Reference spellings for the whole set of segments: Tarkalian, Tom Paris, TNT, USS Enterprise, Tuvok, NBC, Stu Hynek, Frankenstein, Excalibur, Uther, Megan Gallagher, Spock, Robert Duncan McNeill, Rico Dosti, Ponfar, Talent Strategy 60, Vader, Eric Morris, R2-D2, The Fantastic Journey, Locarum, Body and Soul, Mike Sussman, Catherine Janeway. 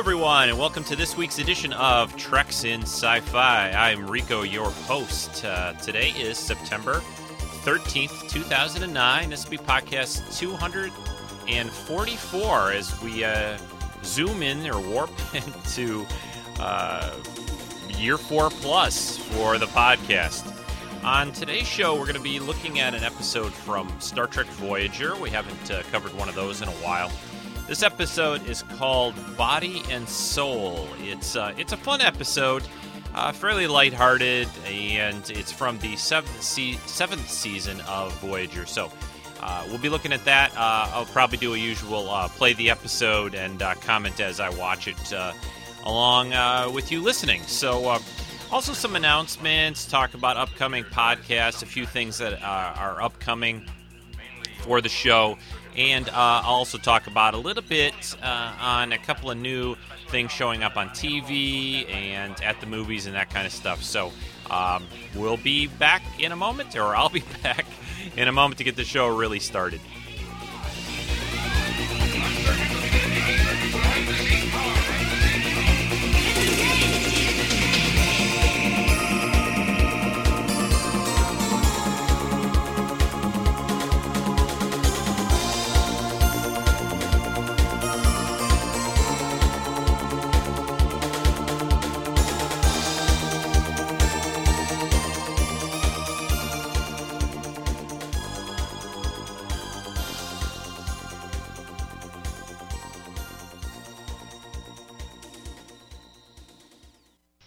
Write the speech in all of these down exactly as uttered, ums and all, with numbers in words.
Hello, everyone, and welcome to this week's edition of Treks in Sci-Fi. I'm Rico, your host. Uh, today is September thirteenth, two thousand nine. This will be podcast two forty-four as we uh, zoom in or warp into uh, year four plus for the podcast. On today's show, we're going to be looking at an episode from Star Trek Voyager. We haven't uh, covered one of those in a while. This episode is called Body and Soul. It's uh, it's a fun episode, uh, fairly lighthearted, and it's from the seventh, se- seventh season of Voyager. So uh, we'll be looking at that. Uh, I'll probably do a usual uh, play the episode and uh, comment as I watch it uh, along uh, with you listening. So uh, also some announcements, talk about upcoming podcasts, a few things that uh, are upcoming for the show. And uh, I'll also talk about a little bit uh, on a couple of new things showing up on T V and at the movies and that kind of stuff. So um, we'll be back in a moment, or I'll be back in a moment to get the show really started.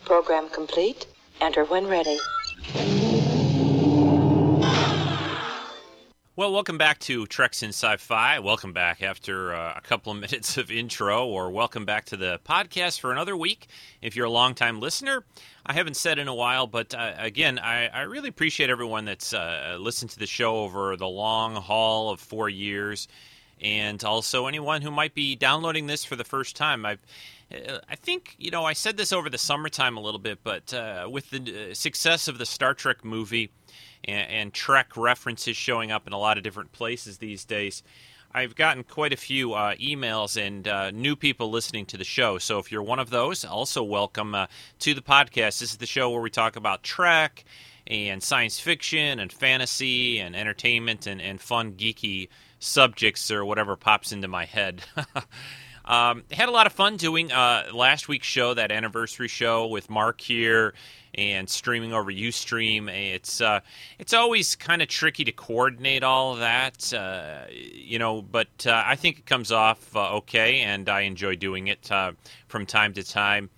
Program complete. Enter when ready. Well, welcome back to Treks in Sci-Fi. Welcome back after uh, a couple of minutes of intro, or welcome back to the podcast for another week. If you're a longtime listener, I haven't said in a while, but uh, again, I, I really appreciate everyone that's uh, listened to the show over the long haul of four years, and also anyone who might be downloading this for the first time. I've I think, you know, I said this over the summertime a little bit, but uh, with the success of the Star Trek movie and, and Trek references showing up in a lot of different places these days, I've gotten quite a few uh, emails and uh, new people listening to the show. So if you're one of those, also welcome uh, to the podcast. This is the show where we talk about Trek and science fiction and fantasy and entertainment and, and fun geeky subjects or whatever pops into my head. Um, had a lot of fun doing uh, last week's show, that anniversary show with Mark here and streaming over Ustream. It's uh, it's always kind of tricky to coordinate all of that, uh, you know, but uh, I think it comes off uh, okay, and I enjoy doing it uh, from time to time.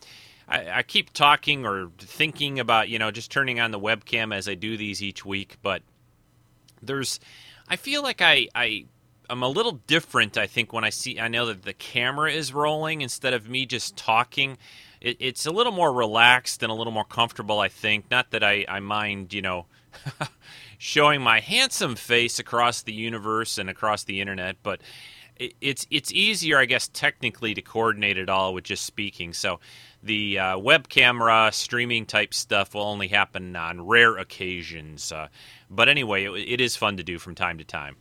I, I keep talking or thinking about, you know, just turning on the webcam as I do these each week, but there's, I feel like I, I I'm a little different, I think, when I see, I know that the camera is rolling instead of me just talking. It, it's a little more relaxed and a little more comfortable, I think. Not that I, I mind, you know, showing my handsome face across the universe and across the internet, but it, it's it's easier, I guess, technically to coordinate it all with just speaking. So the uh, web camera streaming type stuff will only happen on rare occasions. Uh, but anyway, it, it is fun to do from time to time.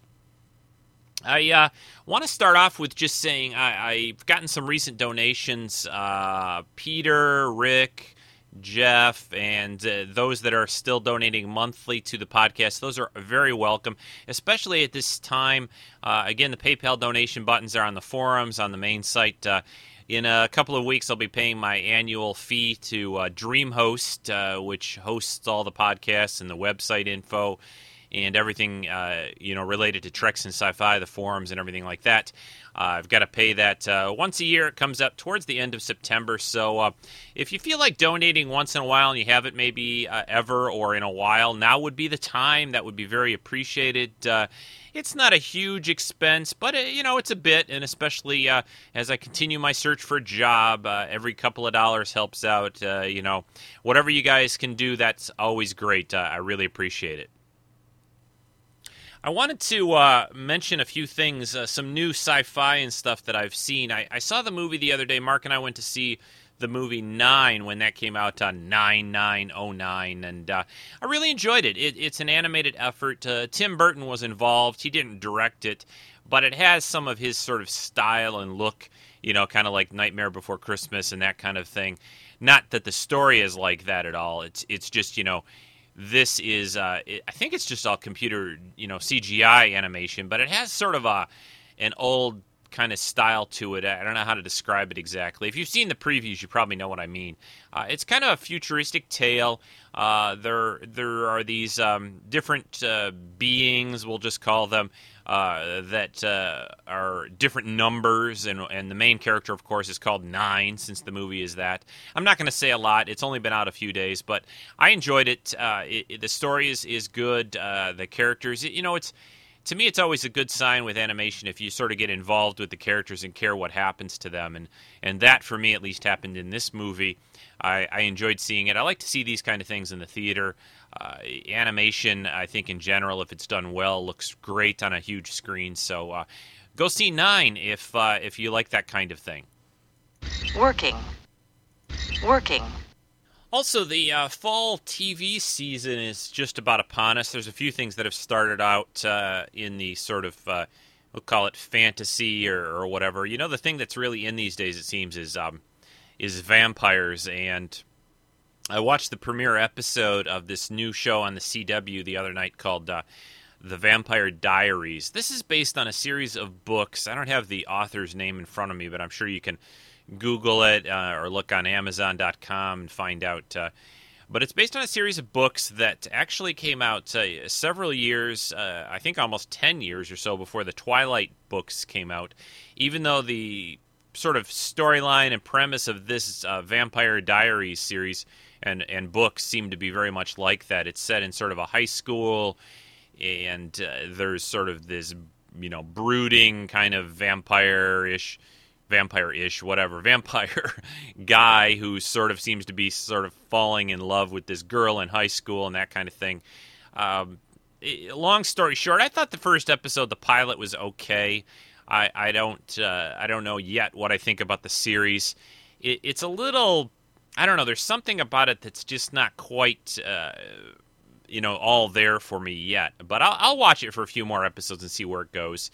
I uh, want to start off with just saying I, I've gotten some recent donations. Uh, Peter, Rick, Jeff, and uh, those that are still donating monthly to the podcast, those are very welcome, especially at this time. Uh, again, the PayPal donation buttons are on the forums, on the main site. Uh, in a couple of weeks, I'll be paying my annual fee to uh, DreamHost, uh, which hosts all the podcasts and the website info, and everything, uh, you know, related to Treks and Sci-Fi, the forums and everything like that. Uh, I've got to pay that uh, once a year. It comes up towards the end of September. So uh, if you feel like donating once in a while and you haven't maybe uh, ever or in a while, now would be the time. That would be very appreciated. Uh, it's not a huge expense, but, uh, you know, it's a bit. And especially uh, as I continue my search for a job, uh, every couple of dollars helps out. Uh, you know, whatever you guys can do, that's always great. Uh, I really appreciate it. I wanted to uh, mention a few things, uh, some new sci-fi and stuff that I've seen. I, I saw the movie the other day. Mark and I went to see the movie Nine when that came out on nine nine oh nine, and uh, I really enjoyed it. it. It's an animated effort. Uh, Tim Burton was involved. He didn't direct it, but it has some of his sort of style and look you know, kind of like Nightmare Before Christmas and that kind of thing. Not that the story is like that at all. It's it's just, you know, this is, uh, it, I think it's just all computer, you know, C G I animation, but it has sort of a an old kind of style to it. I don't know how to describe it exactly. If you've seen the previews, you probably know what I mean. Uh, it's kind of a futuristic tale. Uh, there there are these um, different uh, beings, we'll just call them, uh, that uh, are different numbers, and, and the main character, of course, is called Nine, since the movie is that. I'm not going to say a lot. It's only been out a few days, but I enjoyed it. Uh, it, it the story is, is good. Uh, the characters, you know, it's to me, it's always a good sign with animation if you sort of get involved with the characters and care what happens to them. And, and that, for me, at least happened in this movie. I, I enjoyed seeing it. I like to see these kind of things in the theater. Uh, animation, I think, in general, if it's done well, looks great on a huge screen. So uh, go see Nine if, uh, if you like that kind of thing. Working. Working. Also, the uh, fall T V season is just about upon us. There's a few things that have started out uh, in the sort of, uh, we'll call it fantasy or, or whatever. You know, the thing that's really in these days, it seems, is um, is vampires. And I watched the premiere episode of this new show on the C W the other night called uh, The Vampire Diaries. This is based on a series of books. I don't have the author's name in front of me, but I'm sure you can Google it uh, or look on Amazon dot com and find out. Uh, but it's based on a series of books that actually came out uh, several years, uh, I think almost ten years or so before the Twilight books came out, even though the sort of storyline and premise of this uh, Vampire Diaries series and, and books seem to be very much like that. It's set in sort of a high school, and uh, there's sort of this, you know, brooding kind of vampire-ish vampire-ish, whatever, vampire guy who sort of seems to be sort of falling in love with this girl in high school and that kind of thing. Um, long story short, I thought the first episode, the pilot, was okay. I, I don't uh, I don't know yet what I think about the series. It, it's a little, I don't know, there's something about it that's just not quite, uh, you know, all there for me yet. But I'll, I'll watch it for a few more episodes and see where it goes.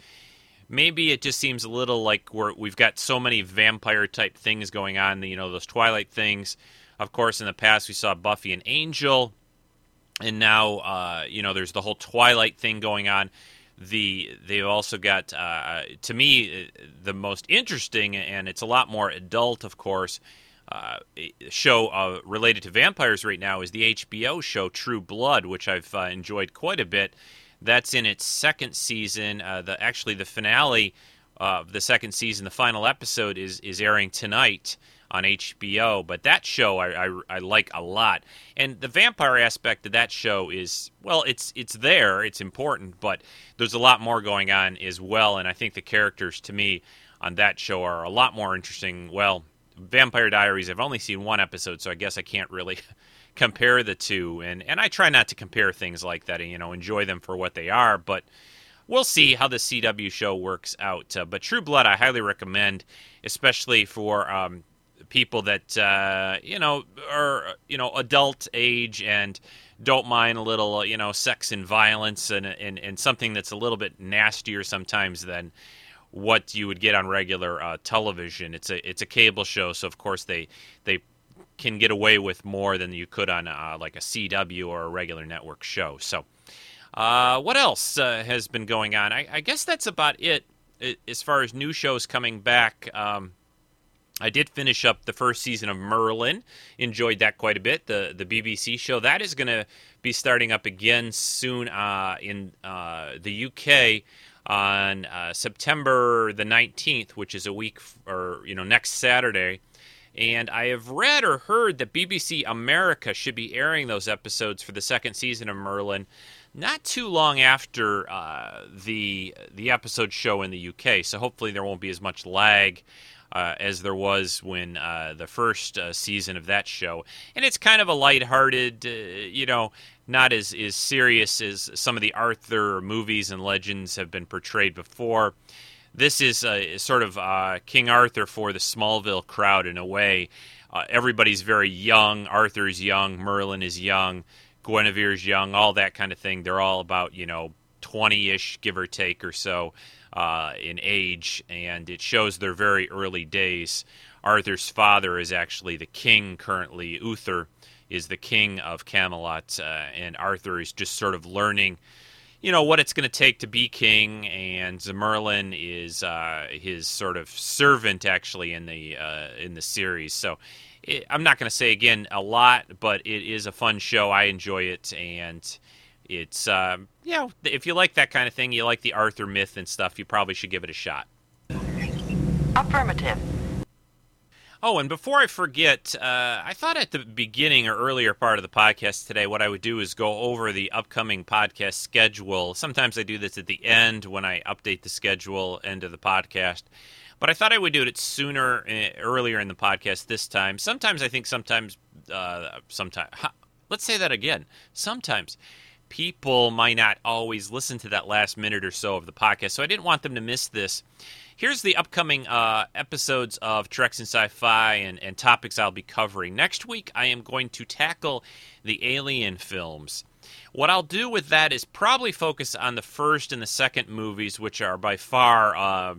Maybe it just seems a little like we're, we've got so many vampire-type things going on, you know, those Twilight things. Of course, in the past, we saw Buffy and Angel, and now, uh, you know, there's the whole Twilight thing going on. The They've also got, uh, to me, the most interesting, and it's a lot more adult, of course, uh, show uh, related to vampires right now is the H B O show True Blood, which I've uh, enjoyed quite a bit. That's in its second season. Uh, the actually, the finale of the second season, the final episode, is is airing tonight on H B O. But that show I, I, I like a lot. And the vampire aspect of that show is, well, it's it's there. It's important. But there's a lot more going on as well. And I think the characters, to me, on that show are a lot more interesting. Well, Vampire Diaries, I've only seen one episode, so I guess I can't really compare the two, and and I try not to compare things like that, and, you know, enjoy them for what they are, but we'll see how the C W show works out. Uh, but True Blood, I highly recommend, especially for um, people that, uh, you know, are, you know, adult age and don't mind a little, you know, sex and violence and and, and something that's a little bit nastier sometimes than what you would get on regular uh, television. It's a it's a cable show, so of course they they can get away with more than you could on uh, like a C W or a regular network show. So uh, what else uh, has been going on? I, I guess that's about it as far as new shows coming back. Um, I did finish up the first season of Merlin. Enjoyed that quite a bit, the the B B C show. That is going to be starting up again soon uh, in uh, the U K on uh, September the nineteenth, which is a week f- or you know next Saturday. And I have read or heard that B B C America should be airing those episodes for the second season of Merlin not too long after uh, the the episode show in the U K. So hopefully there won't be as much lag uh, as there was when uh, the first uh, season of that show. And it's kind of a lighthearted, uh, you know, not as, as serious as some of the Arthur movies and legends have been portrayed before. This is uh, sort of uh, King Arthur for the Smallville crowd in a way. Uh, everybody's very young. Arthur's young. Merlin is young. Guinevere's young. All that kind of thing. They're all about, you know, twenty-ish, give or take, or so uh, in age, and it shows their very early days. Arthur's father is actually the king currently. Uther is the king of Camelot, uh, and Arthur is just sort of learning, you know, what it's going to take to be king, and Merlin is uh, his sort of servant, actually, in the uh, in the series. So it, I'm not going to say, again, a lot, but it is a fun show. I enjoy it, and it's, uh, you know, if you like that kind of thing, you like the Arthur myth and stuff, you probably should give it a shot. Affirmative. Oh, and before I forget, uh, I thought at the beginning or earlier part of the podcast today, what I would do is go over the upcoming podcast schedule. Sometimes I do this at the end when I update the schedule, end of the podcast. But I thought I would do it sooner, uh, earlier in the podcast this time. Sometimes I think sometimes, uh, sometimes, huh, let's say that again. Sometimes people might not always listen to that last minute or so of the podcast, so I didn't want them to miss this. Here's the upcoming uh, episodes of Treks and Sci-Fi and, and topics I'll be covering. Next week, I am going to tackle the Alien films. What I'll do with that is probably focus on the first and the second movies, which are by far uh,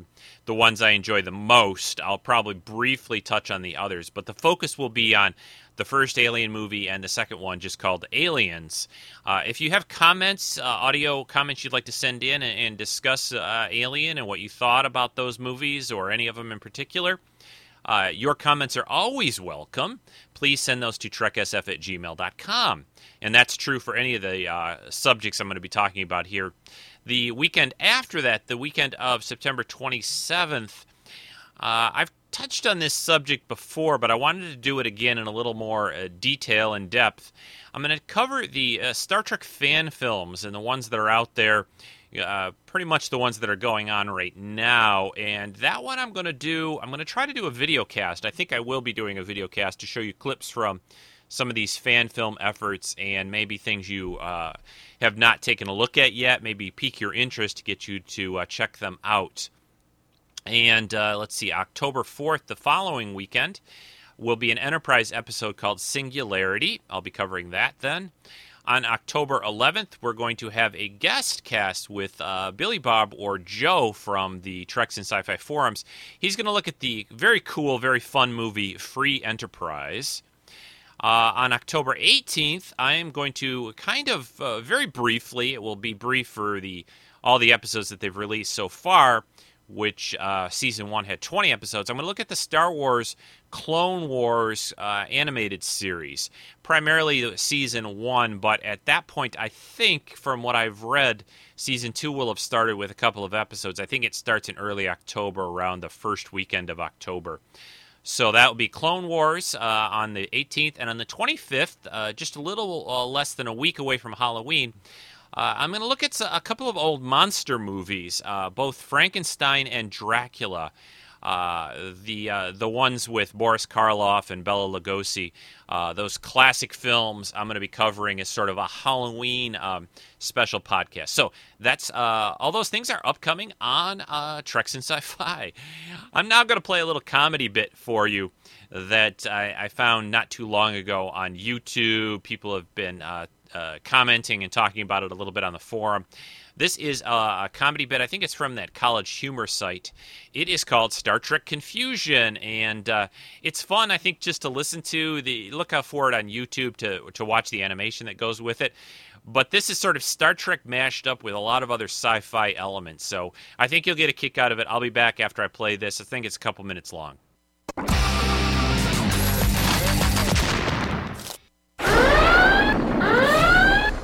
the ones I enjoy the most. I'll probably briefly touch on the others, but the focus will be on the first Alien movie and the second one, just called Aliens. Uh, if you have comments, uh, audio comments you'd like to send in and, and discuss uh, Alien and what you thought about those movies or any of them in particular, uh, your comments are always welcome. Please send those to trek s f at gmail dot com. And that's true for any of the uh, subjects I'm going to be talking about here. The weekend after that, the weekend of September twenty-seventh, uh, I've touched on this subject before, but I wanted to do it again in a little more uh, detail and depth. I'm going to cover the uh, Star Trek fan films and the ones that are out there, uh, pretty much the ones that are going on right now. And that one I'm going to do, I'm going to try to do a video cast. I think I will be doing a video cast to show you clips from some of these fan film efforts and maybe things you uh, have not taken a look at yet, maybe pique your interest to get you to uh, check them out. And uh, let's see, October fourth, the following weekend, will be an Enterprise episode called Singularity. I'll be covering that then. On October eleventh, we're going to have a guest cast with uh, Billy Bob or Joe from the Treks and Sci-Fi forums. He's going to look at the very cool, very fun movie Free Enterprise. Uh, on October eighteenth, I am going to kind of uh, very briefly, it will be brief for the all the episodes that they've released so far, which uh, season one had twenty episodes. I'm going to look at the Star Wars Clone Wars uh, animated series, primarily season one, but at that point, I think, from what I've read, season two will have started with a couple of episodes. I think it starts in early October, around the first weekend of October. So that will be Clone Wars uh, on the eighteenth, and on the twenty-fifth, uh, just a little uh, less than a week away from Halloween, Uh, I'm going to look at a couple of old monster movies, uh, both Frankenstein and Dracula, uh, the uh, the ones with Boris Karloff and Bela Lugosi. Uh, those classic films I'm going to be covering as sort of a Halloween um, special podcast. So that's uh, all those things are upcoming on uh, Treks and Sci-Fi. I'm now going to play a little comedy bit for you that I, I found not too long ago on YouTube. People have been Uh, Uh, commenting and talking about it a little bit on the forum. This is uh, a comedy bit. I think it's from that College Humor site. It is called Star Trek Confusion, and uh, it's fun, I think, just to listen to. The look out for it on YouTube to to watch the animation that goes with it. But this is sort of Star Trek mashed up with a lot of other sci-fi elements, so I think you'll get a kick out of it. I'll be back after I play this. I think it's a couple minutes long.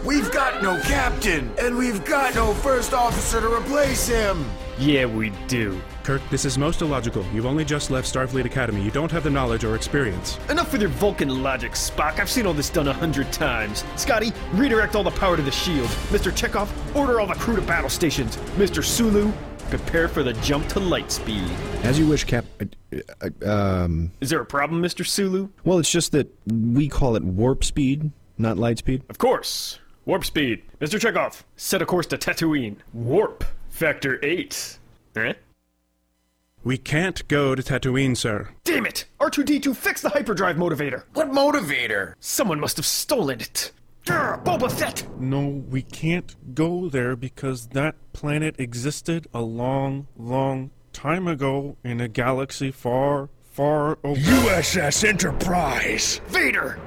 We've got no captain, and we've got no first officer to replace him. Yeah, we do. Kirk, this is most illogical. You've only just left Starfleet Academy. You don't have the knowledge or experience. Enough with your Vulcan logic, Spock. I've seen all this done a hundred times. Scotty, redirect all the power to the shield. Mister Chekhov, order all the crew to battle stations. Mister Sulu, prepare for the jump to light speed. As you wish, Cap. Uh, um... Is there a problem, Mister Sulu? Well, it's just that we call it warp speed, not light speed. Of course. Warp speed. Mister Chekhov, set a course to Tatooine. Warp factor eight. Eh? We can't go to Tatooine, sir. Damn it! R two D two, fix the hyperdrive motivator! What motivator? Someone must have stolen it. Grr, Boba Fett! No, we can't go there because that planet existed a long, long time ago in a galaxy far, far away. U S S Enterprise! Vader!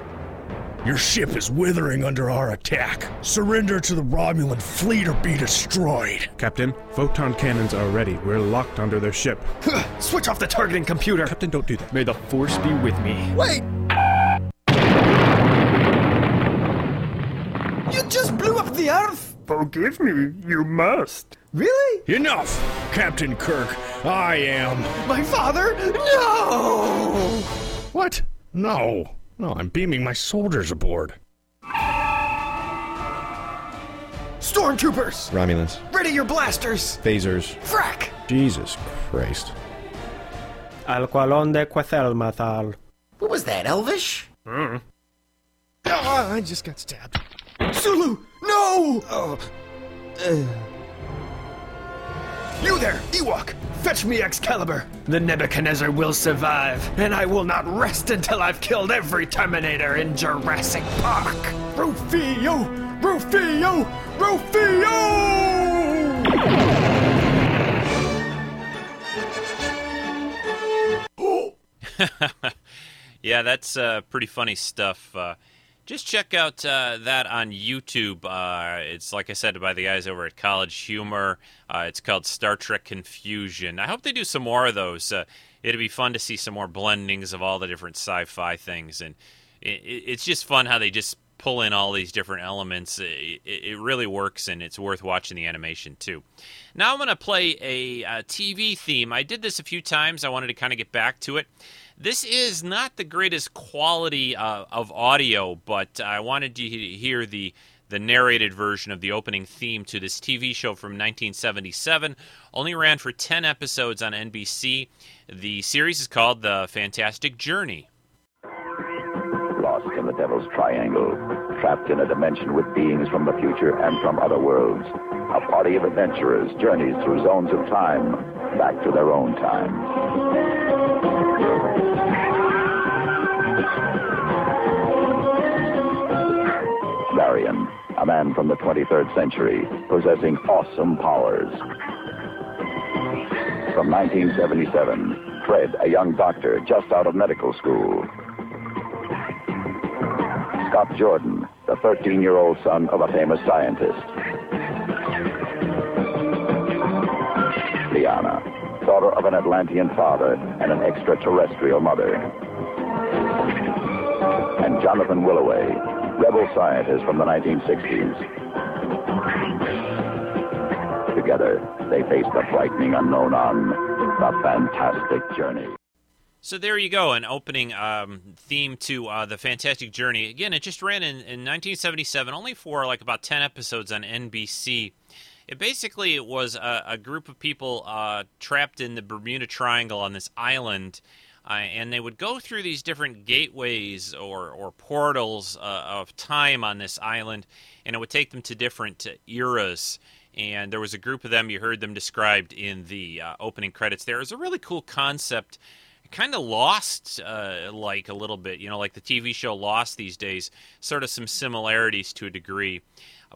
Your ship is withering under our attack. Surrender to the Romulan fleet or be destroyed. Captain, photon cannons are ready. We're locked under their ship. Switch off the targeting computer. Captain, don't do that. May the Force be with me. Wait! You just blew up the Earth! Forgive me, you must. Really? Enough! Captain Kirk, I am... My father? No! What? No. No, I'm beaming my soldiers aboard. Stormtroopers! Romulans. Ready your blasters! Phasers. Frack! Jesus Christ. Alqualonde Quethel Mathal. What was that, Elvish? Mm. Oh, I just got stabbed. Sulu! No! Oh. Uh. You there, Ewok! Fetch me Excalibur! The Nebuchadnezzar will survive, and I will not rest until I've killed every Terminator in Jurassic Park! Rufio! Rufio! Rufio! Yeah, that's uh, pretty funny stuff. Uh, just check out uh, that on YouTube. Uh, it's, like I said, by the guys over at College Humor. Uh, it's called Star Trek Confusion. I hope they do some more of those. Uh, it'd be fun to see some more blendings of all the different sci-fi things. And it, it's just fun how they just pull in all these different elements. It, it really works, and it's worth watching the animation, too. Now I'm going to play a, a T V theme. I did this a few times. I wanted to kind of get back to it. This is not the greatest quality uh, of audio, but I wanted you to hear the, the narrated version of the opening theme to this T V show from nineteen seventy-seven. Only ran for ten episodes on N B C. The series is called The Fantastic Journey. Lost in the Devil's Triangle, trapped in a dimension with beings from the future and from other worlds, a party of adventurers journeys through zones of time, back to their own time. Varian, a man from the twenty-third century, possessing awesome powers. From nineteen seventy-seven, Fred, a young doctor just out of medical school. Scott Jordan, the thirteen-year-old son of a famous scientist. Liana, daughter of an Atlantean father and an extraterrestrial mother. And Jonathan Willoway, rebel scientists from the nineteen sixties. Together, they face the frightening unknown on The Fantastic Journey. So there you go, an opening um, theme to uh, The Fantastic Journey. Again, it just ran in, in nineteen seventy-seven, only for like about ten episodes on N B C. It basically it was a, a group of people uh, trapped in the Bermuda Triangle on this island. Uh, and they would go through these different gateways or, or portals uh, of time on this island, and it would take them to different uh, eras. And there was a group of them, you heard them described in the uh, opening credits there. It was a really cool concept, kind of Lost, uh, like a little bit, you know, like the T V show Lost these days, sort of some similarities to a degree.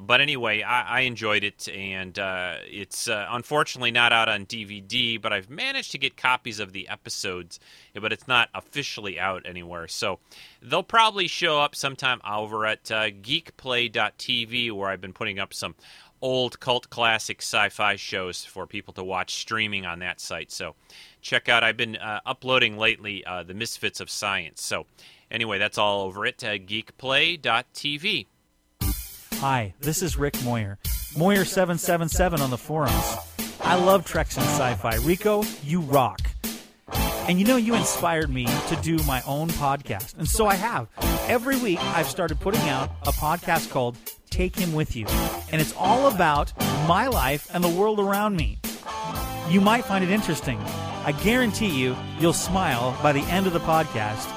But anyway, I, I enjoyed it, and uh, it's uh, unfortunately not out on D V D, but I've managed to get copies of the episodes, but it's not officially out anywhere. So they'll probably show up sometime over at uh, geek play dot t v, where I've been putting up some old cult classic sci-fi shows for people to watch streaming on that site. So check out, I've been uh, uploading lately uh, The Misfits of Science. So anyway, that's all over at uh, geek play dot t v. Hi, this is Rick Moyer. Moyer seven seven seven on the forums. I love Treks and Sci-Fi. Rico, you rock. And you know, you inspired me to do my own podcast. And so I have. Every week, I've started putting out a podcast called Take Him With You. And it's all about my life and the world around me. You might find it interesting. I guarantee you, you'll smile by the end of the podcast.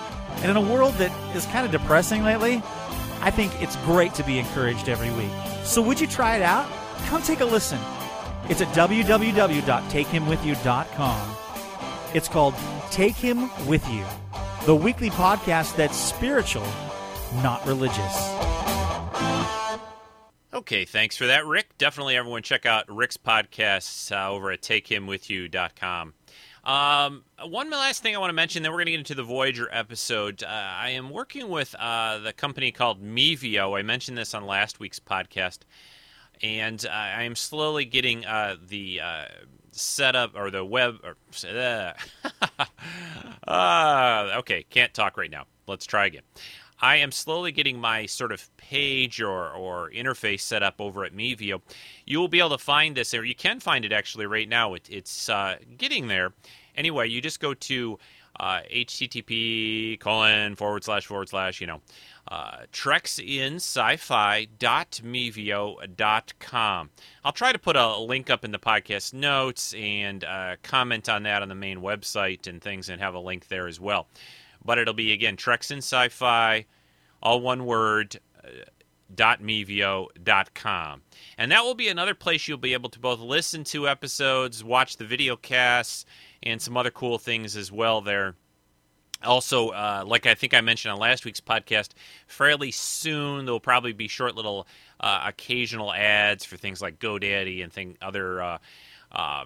And in a world that is kind of depressing lately, I think it's great to be encouraged every week. So would you try it out? Come take a listen. It's at w w w dot take him with you dot com. It's called Take Him With You, the weekly podcast that's spiritual, not religious. Okay, thanks for that, Rick. Definitely, everyone, check out Rick's podcasts uh, over at take him with you dot com. Um, one last thing I want to mention, then we're going to get into the Voyager episode. Uh, I am working with uh, the company called Mevio. I mentioned this on last week's podcast. And uh, I am slowly getting uh, the uh, setup or the web. Or, uh, uh, okay, can't talk right now. Let's try again. I am slowly getting my sort of page or, or interface set up over at Mevio. You will be able to find this, or you can find it actually right now. It, it's uh, getting there. Anyway, you just go to uh, http colon forward slash forward slash, you know. Uh, treks in sci fi dot mevio dot com. I'll try to put a link up in the podcast notes and uh, comment on that on the main website and things and have a link there as well. But it'll be, again, Treks in Sci-Fi, all one word, uh, dot mevio dot com. And that will be another place you'll be able to both listen to episodes, watch the video casts, and some other cool things as well there. Also, uh, like I think I mentioned on last week's podcast, fairly soon there will probably be short little uh, occasional ads for things like GoDaddy and thing other uh, uh,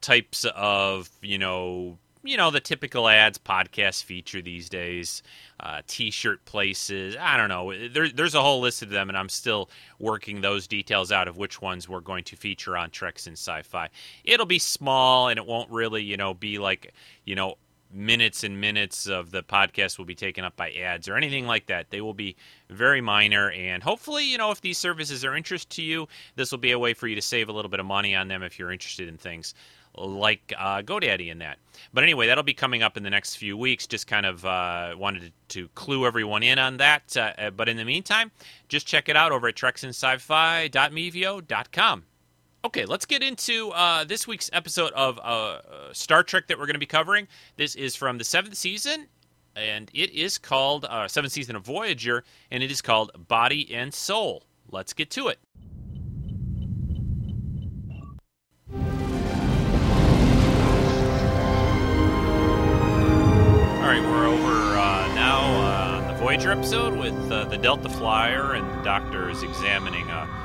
types of, you know, you know the typical ads podcasts feature these days, uh, T-shirt places. I don't know. There, there's a whole list of them, and I'm still working those details out of which ones we're going to feature on Treks in Sci-Fi. It'll be small, and it won't really, you know, be like, you know, minutes and minutes of the podcast will be taken up by ads or anything like that. They will be very minor, and hopefully, you know, if these services are interest to you, this will be a way for you to save a little bit of money on them if you're interested in things like uh, GoDaddy and that. But anyway, that'll be coming up in the next few weeks. Just kind of uh, wanted to clue everyone in on that. Uh, but in the meantime, just check it out over at treks in sci fi dot mevio dot com. Okay, let's get into uh, this week's episode of uh, Star Trek that we're going to be covering. This is from the seventh season, and it is called, uh, seventh season of Voyager, and it is called Body and Soul. Let's get to it. All right, we're over uh, now on uh, the Voyager episode with uh, the Delta Flyer, and the Doctor is examining a uh,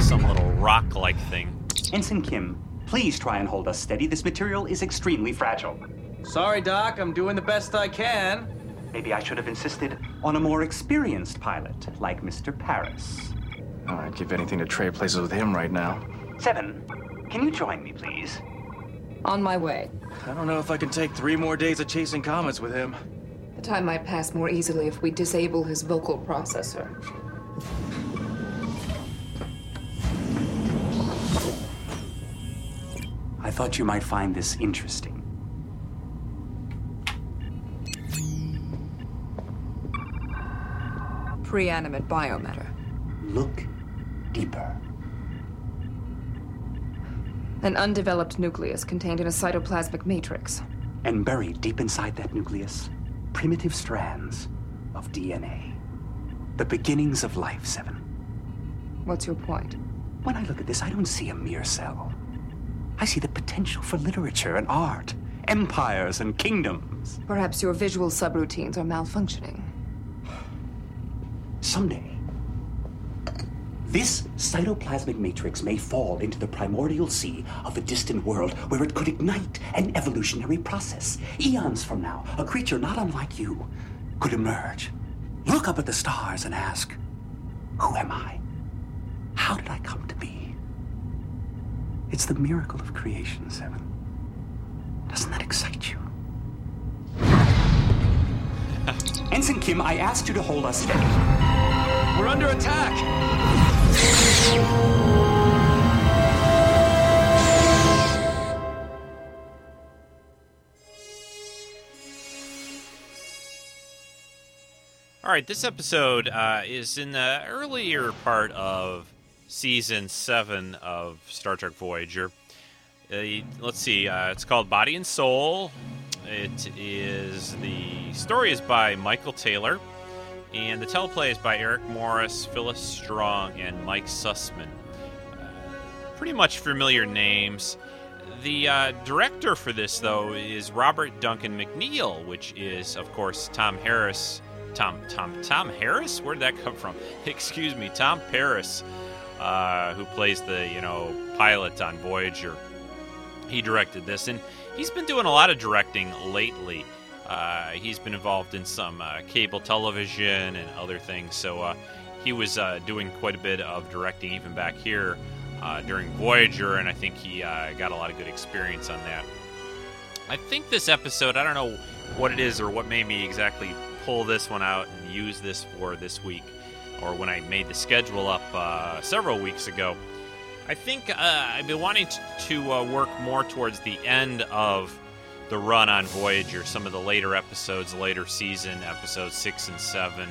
some little rock-like thing. Ensign Kim, please try and hold us steady. This material is extremely fragile. Sorry, Doc. I'm doing the best I can. Maybe I should have insisted on a more experienced pilot, like Mister Paris. Oh, I'd give anything to trade places with him right now. Seven, can you join me, please? On my way. I don't know if I can take three more days of chasing comets with him. The time might pass more easily if we disable his vocal processor. I thought you might find this interesting. Preanimate biomatter. Look deeper. An undeveloped nucleus contained in a cytoplasmic matrix. And buried deep inside that nucleus, primitive strands of D N A. The beginnings of life, Seven. What's your point? When I look at this, I don't see a mere cell. I see the potential for literature and art, empires and kingdoms. Perhaps your visual subroutines are malfunctioning. Someday, this cytoplasmic matrix may fall into the primordial sea of a distant world where it could ignite an evolutionary process. Eons from now, a creature not unlike you could emerge, look up at the stars and ask, who am I? How did I come to be? It's the miracle of creation, Seven. Doesn't that excite you? Ensign Kim, I asked you to hold us steady. We're under attack! All right, this episode uh, is in the earlier part of Season seven of Star Trek Voyager. Uh, let's see, uh, it's called Body and Soul. It is, the story is by Michael Taylor, and the teleplay is by Eric Morris, Phyllis Strong, and Mike Sussman. Uh, pretty much familiar names. The uh, director for this, though, is Robert Duncan McNeil, which is, of course, Tom Harris. Tom, Tom, Tom Harris? Where did that come from? Excuse me, Tom Paris. uh, who plays the, you know, pilot on Voyager. He directed this, and he's been doing a lot of directing lately. Uh, he's been involved in some uh, cable television and other things, so uh, he was uh, doing quite a bit of directing even back here uh, during Voyager, and I think he uh, got a lot of good experience on that. I think this episode, I don't know what it is or what made me exactly pull this one out and use this for this week, or when I made the schedule up uh, several weeks ago. I think uh, I've been wanting to, to uh, work more towards the end of the run on Voyager, some of the later episodes, later season episodes six and seven,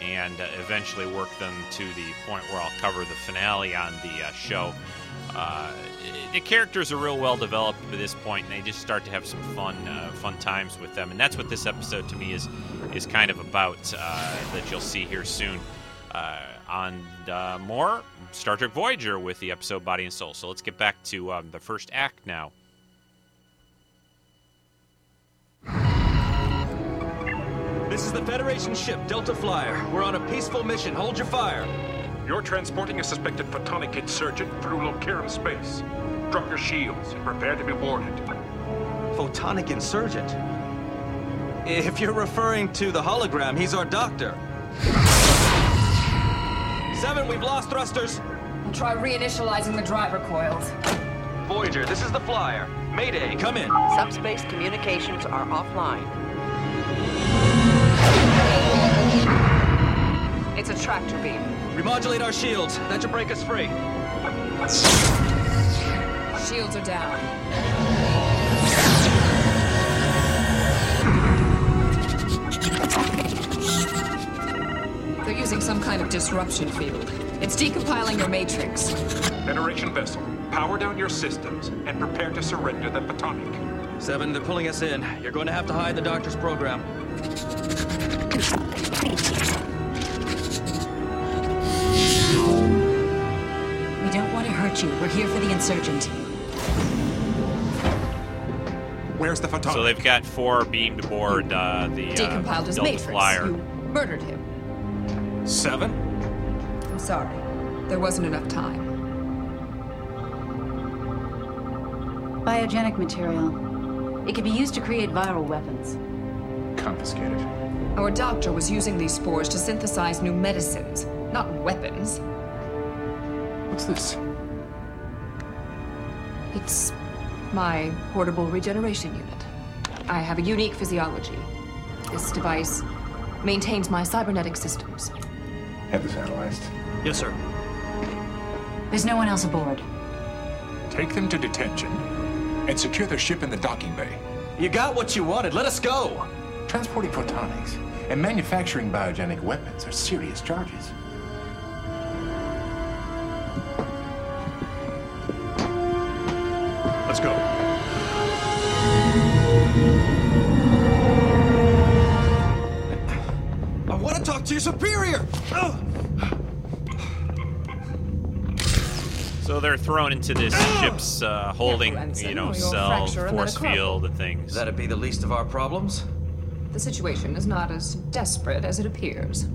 and uh, eventually work them to the point where I'll cover the finale on the uh, show. Uh, the characters are real well developed by this point, and they just start to have some fun, uh, fun times with them, and that's what this episode to me is is kind of about. Uh, that you'll see here soon. Uh, on uh, more Star Trek Voyager with the episode Body and Soul. So let's get back to um, the first act now. This is the Federation ship Delta Flyer. We're on a peaceful mission. Hold your fire. You're transporting a suspected photonic insurgent through Locarum space. Drop your shields and prepare to be warned. Photonic insurgent? If you're referring to the hologram, he's our doctor. Seven, we've lost thrusters. I'll try reinitializing the driver coils. Voyager, this is the Flyer. Mayday, come in. Subspace communications are offline. It's a tractor beam. Remodulate our shields. That should break us free. Shields are down. They're using some kind of disruption field. It's decompiling your matrix. Federation vessel, power down your systems and prepare to surrender the photonic. Seven, they're pulling us in. You're going to have to hide the doctor's program. We don't want to hurt you. We're here for the insurgent. Where's the photonic? So they've got four beamed aboard uh, the uh, Decompiled his Delta matrix. Flyer. You murdered him. Seven? I'm sorry. There wasn't enough time. Biogenic material. It can be used to create viral weapons. Confiscated. Our doctor was using these spores to synthesize new medicines, not weapons. What's this? It's my portable regeneration unit. I have a unique physiology. This device maintains my cybernetic systems. Have this analyzed. Yes, sir. There's no one else aboard. Take them to detention and secure their ship in the docking bay. You got what you wanted. Let us go. Transporting photonics and manufacturing biogenic weapons are serious charges. Let's go. I want to talk to your superior. Oh. So they're thrown into this oh. ship's uh, holding, you know, cell, force field and things. That'd be the least of our problems. The situation is not as desperate as it appears.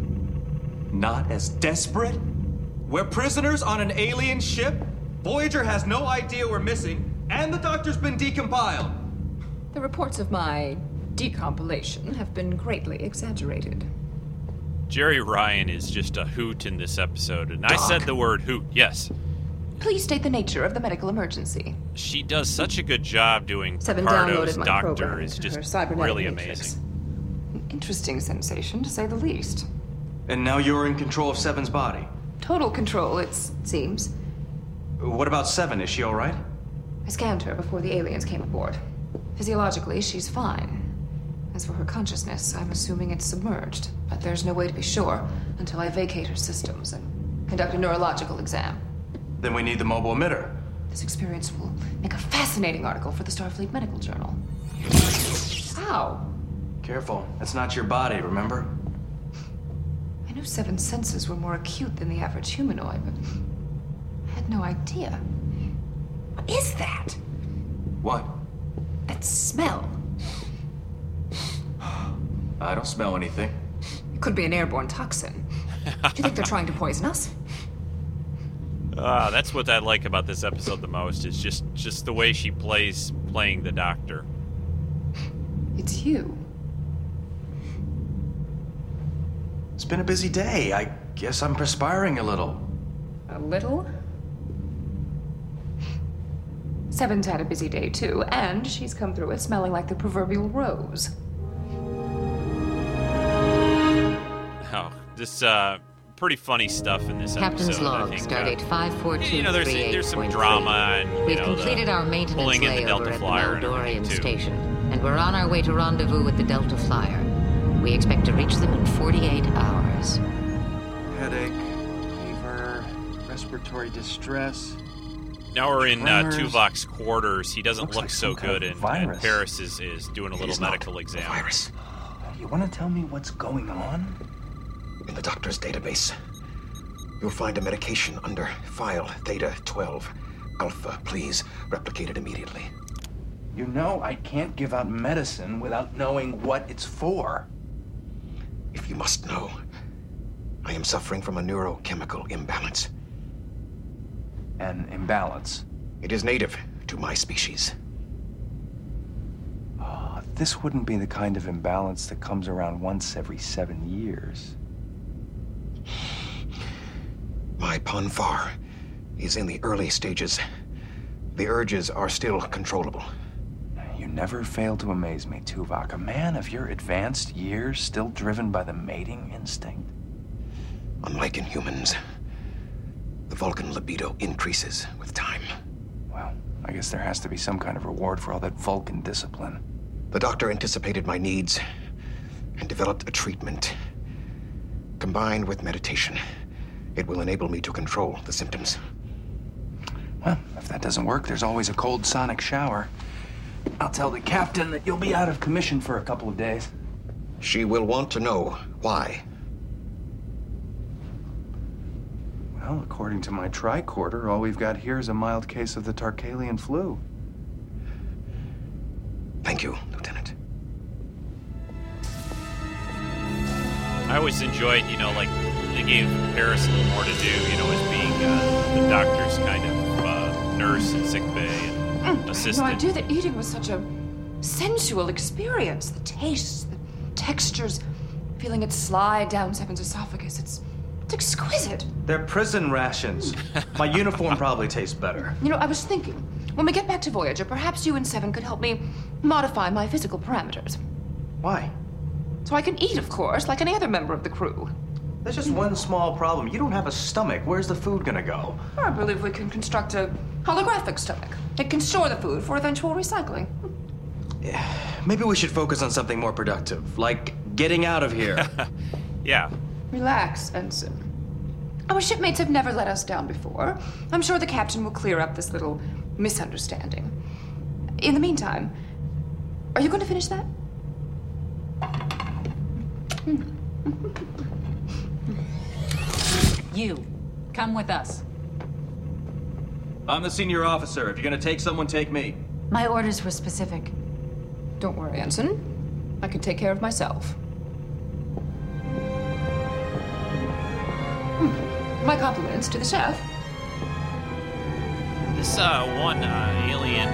Not as desperate? We're prisoners on an alien ship. Voyager has no idea we're missing, and the doctor's been decompiled. The reports of my decompilation have been greatly exaggerated. Jeri Ryan is just a hoot in this episode, and Doc. I said the word hoot, yes. Please state the nature of the medical emergency. She does such a good job doing Picardo's doctor. Is just really amazing. An interesting sensation, to say the least. And now you're in control of Seven's body? Total control, it seems. What about Seven? Is she all right? I scanned her before the aliens came aboard. Physiologically, she's fine. As for her consciousness, I'm assuming it's submerged, but there's no way to be sure until I vacate her systems and conduct a neurological exam. Then we need the mobile emitter. This experience will make a fascinating article for the Starfleet Medical Journal. How? Careful, that's not your body, remember? I knew Seven's senses were more acute than the average humanoid, but I had no idea. What is that? What? That smell. I don't smell anything. It could be an airborne toxin. Do you think they're trying to poison us? Ah, uh, that's what I like about this episode the most, is just, just the way she plays playing the doctor. It's you. It's been a busy day. I guess I'm perspiring a little. A little? Seven's had a busy day, too, and she's come through it smelling like the proverbial rose. Oh, this, uh... pretty funny stuff in this Captain's episode. Captain's log, stardate five four two three eight. You know, there's, there's some drama and, you know, completed our maintenance pulling in the Delta Flyer at the Meldorian station, and we're on our way to rendezvous with the Delta Flyer. We expect to reach them in forty-eight hours. Headache, fever, respiratory distress. Now we're in uh, Tuvok's quarters. He doesn't Looks look like so good, and, and Paris is, is doing a little medical exam. Virus. You want to tell me what's going on? In the doctor's database, you'll find a medication under file Theta twelve. Alpha, please replicate it immediately. You know I can't give out medicine without knowing what it's for. If you must know, I am suffering from a neurochemical imbalance. An imbalance? It is native to my species. Oh, this wouldn't be the kind of imbalance that comes around once every seven years. My Ponfar is in the early stages. The urges are still controllable. You never fail to amaze me, Tuvok. A man of your advanced years still driven by the mating instinct? Unlike in humans, the Vulcan libido increases with time. Well, I guess there has to be some kind of reward for all that Vulcan discipline. The doctor anticipated my needs and developed a treatment. Combined with meditation, it will enable me to control the symptoms. Well, if that doesn't work, there's always a cold sonic shower. I'll tell the captain that you'll be out of commission for a couple of days. She will want to know why. Well, according to my tricorder, all we've got here is a mild case of the Tarkalian flu. Thank you, Lieutenant. I always enjoyed, you know, like, they gave Paris a little more to do, you know, as being uh, the doctor's kind of uh, nurse in sick bay and mm, assistant. No idea that eating was such a sensual experience. The tastes, the textures, feeling it slide down Seven's esophagus. It's, it's exquisite. They're prison rations. My uniform probably tastes better. You know, I was thinking, when we get back to Voyager, perhaps you and Seven could help me modify my physical parameters. Why? So I can eat, of course, like any other member of the crew. There's just one small problem. You don't have a stomach. Where's the food gonna go? I believe we can construct a holographic stomach. It can store the food for eventual recycling. Yeah. Maybe we should focus on something more productive, like getting out of here. Yeah. Relax, Ensign. Our shipmates have never let us down before. I'm sure the captain will clear up this little misunderstanding. In the meantime, are you going to finish that? You, come with us. I'm the senior officer. If you're gonna take someone, take me. My orders were specific. Don't worry, Ensign. I can take care of myself. Hmm. My compliments to the chef. This uh, one uh, alien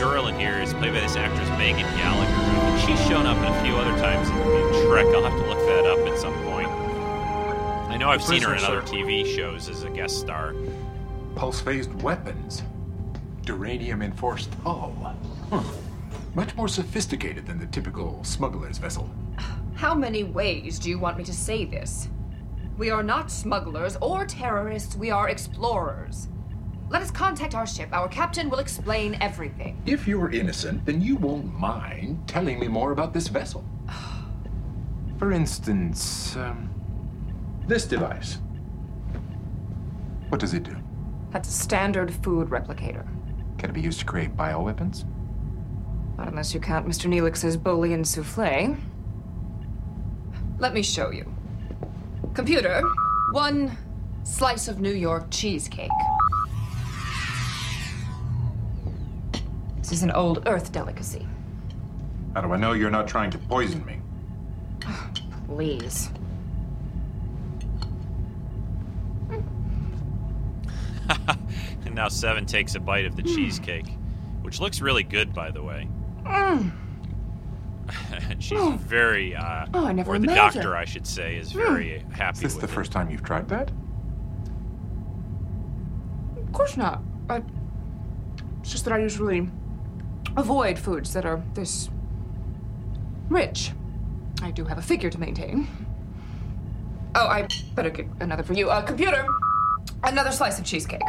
girl in here is played by this actress Megan Gallagher. She's shown up in a few other times in, in Trek. I'll have to look that up at some point. I know I've seen her in other T V shows as a guest star. Pulse-phased weapons. Duranium-enforced hull. Huh. Much more sophisticated than the typical smuggler's vessel. How many ways do you want me to say this? We are not smugglers or terrorists. We are explorers. Let us contact our ship. Our captain will explain everything. If you're innocent, then you won't mind telling me more about this vessel. For instance, um, this device. What does it do? That's a standard food replicator. Can it be used to create bioweapons? Not unless you count Mister Neelix's Bolian souffle. Let me show you. Computer, one slice of New York cheesecake. This is an old Earth delicacy. How do I know you're not trying to poison me? Oh, please. and now Seven takes a bite of the mm. cheesecake, which looks really good, by the way. Mm. She's mm. very, uh, oh, I never or the imagined. doctor, I should say, is very mm. happy with it. Is this the first time you've tried that? Of course not. I, it's just that I usually avoid foods that are this rich. I do have a figure to maintain. Oh, I better get another for you. Uh, computer, another slice of cheesecake.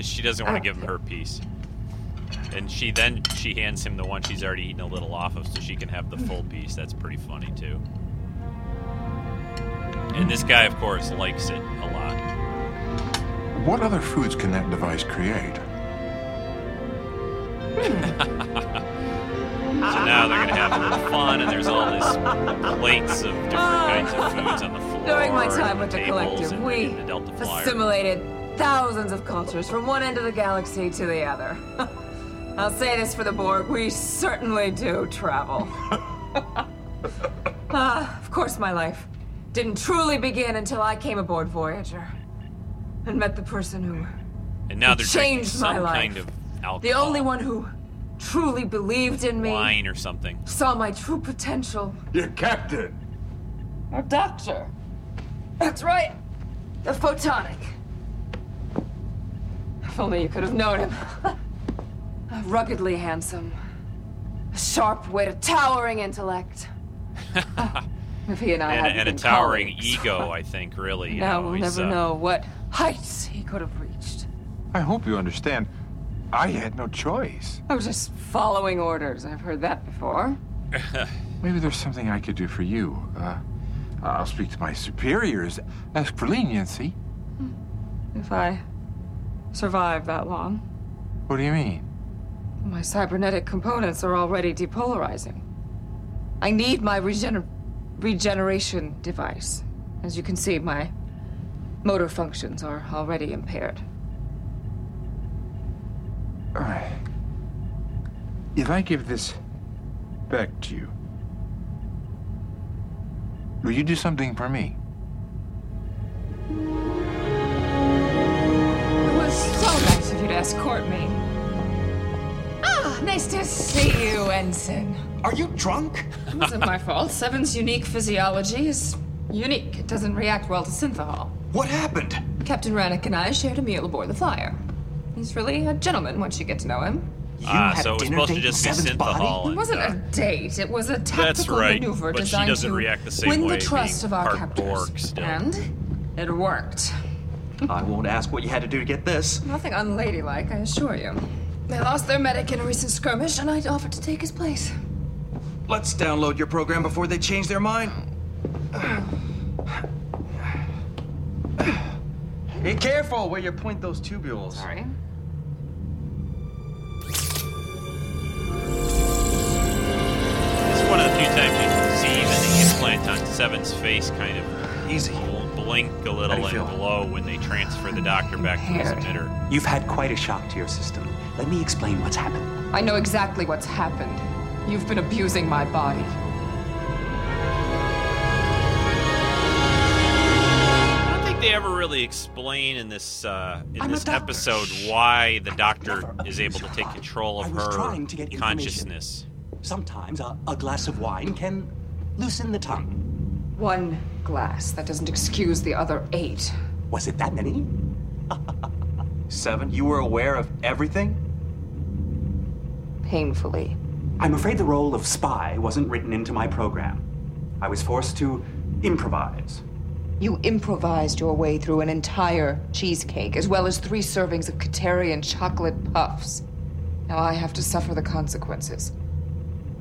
She doesn't want to give him her piece. And she then she hands him the one she's already eaten a little off of so she can have the full piece. That's pretty funny, too. And this guy, of course, likes it a lot. What other foods can that device create? So now they're going to have a little fun, and there's all this plates of different kinds of foods on the floor. During my time with the, the Collective, and, we and the assimilated thousands of cultures from one end of the galaxy to the other. I'll say this for the Borg, we certainly do travel. uh, of course, my life didn't truly begin until I came aboard Voyager and met the person who and now they're changed some my life. Kind of alcohol. The only one who truly believed in me. Wine or something. Saw my true potential. Your captain. Our doctor. That's right. The photonic. If only you could have known him. Ruggedly handsome. A sharp wit, a towering intellect. If he and I and, had and a towering colleagues. ego, I think, really. Now we'll never uh... know what heights he could have reached. I hope you understand. I had no choice. I was just following orders. I've heard that before. Maybe there's something I could do for you. Uh, I'll speak to my superiors. Ask for leniency. If I survive that long. What do you mean? My cybernetic components are already depolarizing. I need my regener- regeneration device. As you can see, my motor functions are already impaired. Uh, if I give this back to you, will you do something for me? It was so nice of you to escort me. Ah, nice to see you, Ensign. Are you drunk? It wasn't my fault. Seven's unique physiology is unique. It doesn't react well to synthahol. What happened? Captain Rannick and I shared a meal aboard the Flyer. He's really a gentleman once you get to know him. Ah, uh, so it was supposed to just be synthahol. It wasn't uh, a date. It was a tactical right, maneuver designed to the win the trust of our captors. And it worked. I won't ask what you had to do to get this. Nothing unladylike, I assure you. They lost their medic in a recent skirmish, and I offered to take his place. Let's download your program before they change their mind. Be careful where you point those tubules. Sorry. This is one of the few times you can see even the implant on Seven's face kind of easy blink a little and glow when they transfer the doctor back to his emitter. You've had quite a shock to your system. Let me explain what's happened. I know exactly what's happened. You've been abusing my body. They ever really explain in this uh, in this episode why the doctor is able to take control of her consciousness? Sometimes a, a glass of wine can loosen the tongue. One glass, that doesn't excuse the other eight. Was it that many? Seven, you were aware of everything? Painfully. I'm afraid the role of spy wasn't written into my program. I was forced to improvise. You improvised your way through an entire cheesecake, as well as three servings of Katarian chocolate puffs. Now I have to suffer the consequences.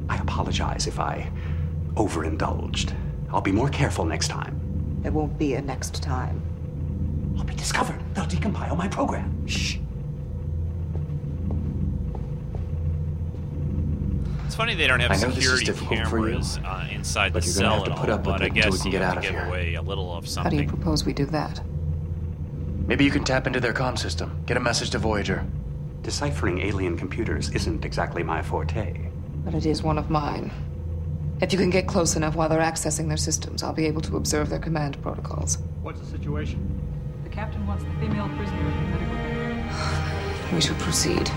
I apologize if I overindulged. I'll be more careful next time. There won't be a next time. I'll be discovered. They'll decompile my program. Shh. It's funny they don't have security cameras you, uh, inside the cell at all, but I guess you have to give away a little of something. How do you propose we do that? Maybe you can tap into their comm system, get a message to Voyager. Deciphering alien computers isn't exactly my forte. But it is one of mine. If you can get close enough while they're accessing their systems, I'll be able to observe their command protocols. What's the situation? captain wants the female prisoner in medical care. We shall proceed.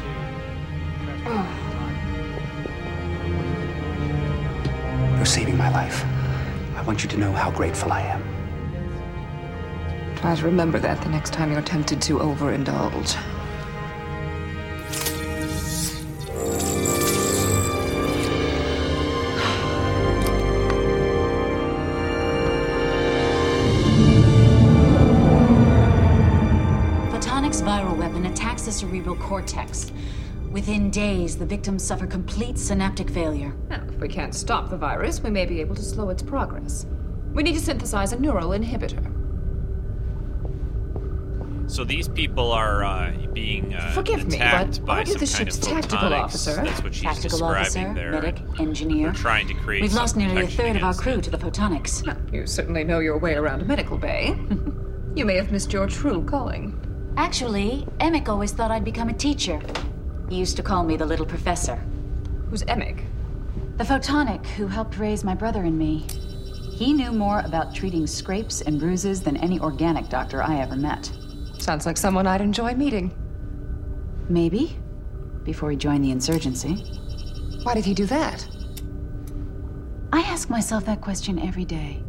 You're saving my life. I want you to know how grateful I am. Try to remember that the next time you're tempted to overindulge. The cerebral cortex. Within days, the victims suffer complete synaptic failure. Well, if we can't stop the virus, we may be able to slow its progress. We need to synthesize a neural inhibitor. So these people are uh, being uh, Forgive attacked me, but by some the kind of tactical officer. That's what she's tactical describing officer, there. Medic, engineer. We're trying to create. We've lost nearly a third of our crew to the photonics. Well, you certainly know your way around a medical bay. You may have missed your true calling. Actually, Emick always thought I'd become a teacher. He used to call me the little professor. Who's Emick? The photonic who helped raise my brother and me. He knew more about treating scrapes and bruises than any organic doctor I ever met. Sounds like someone I'd enjoy meeting. Maybe. Before he joined the insurgency. Why did he do that? I ask myself that question every day.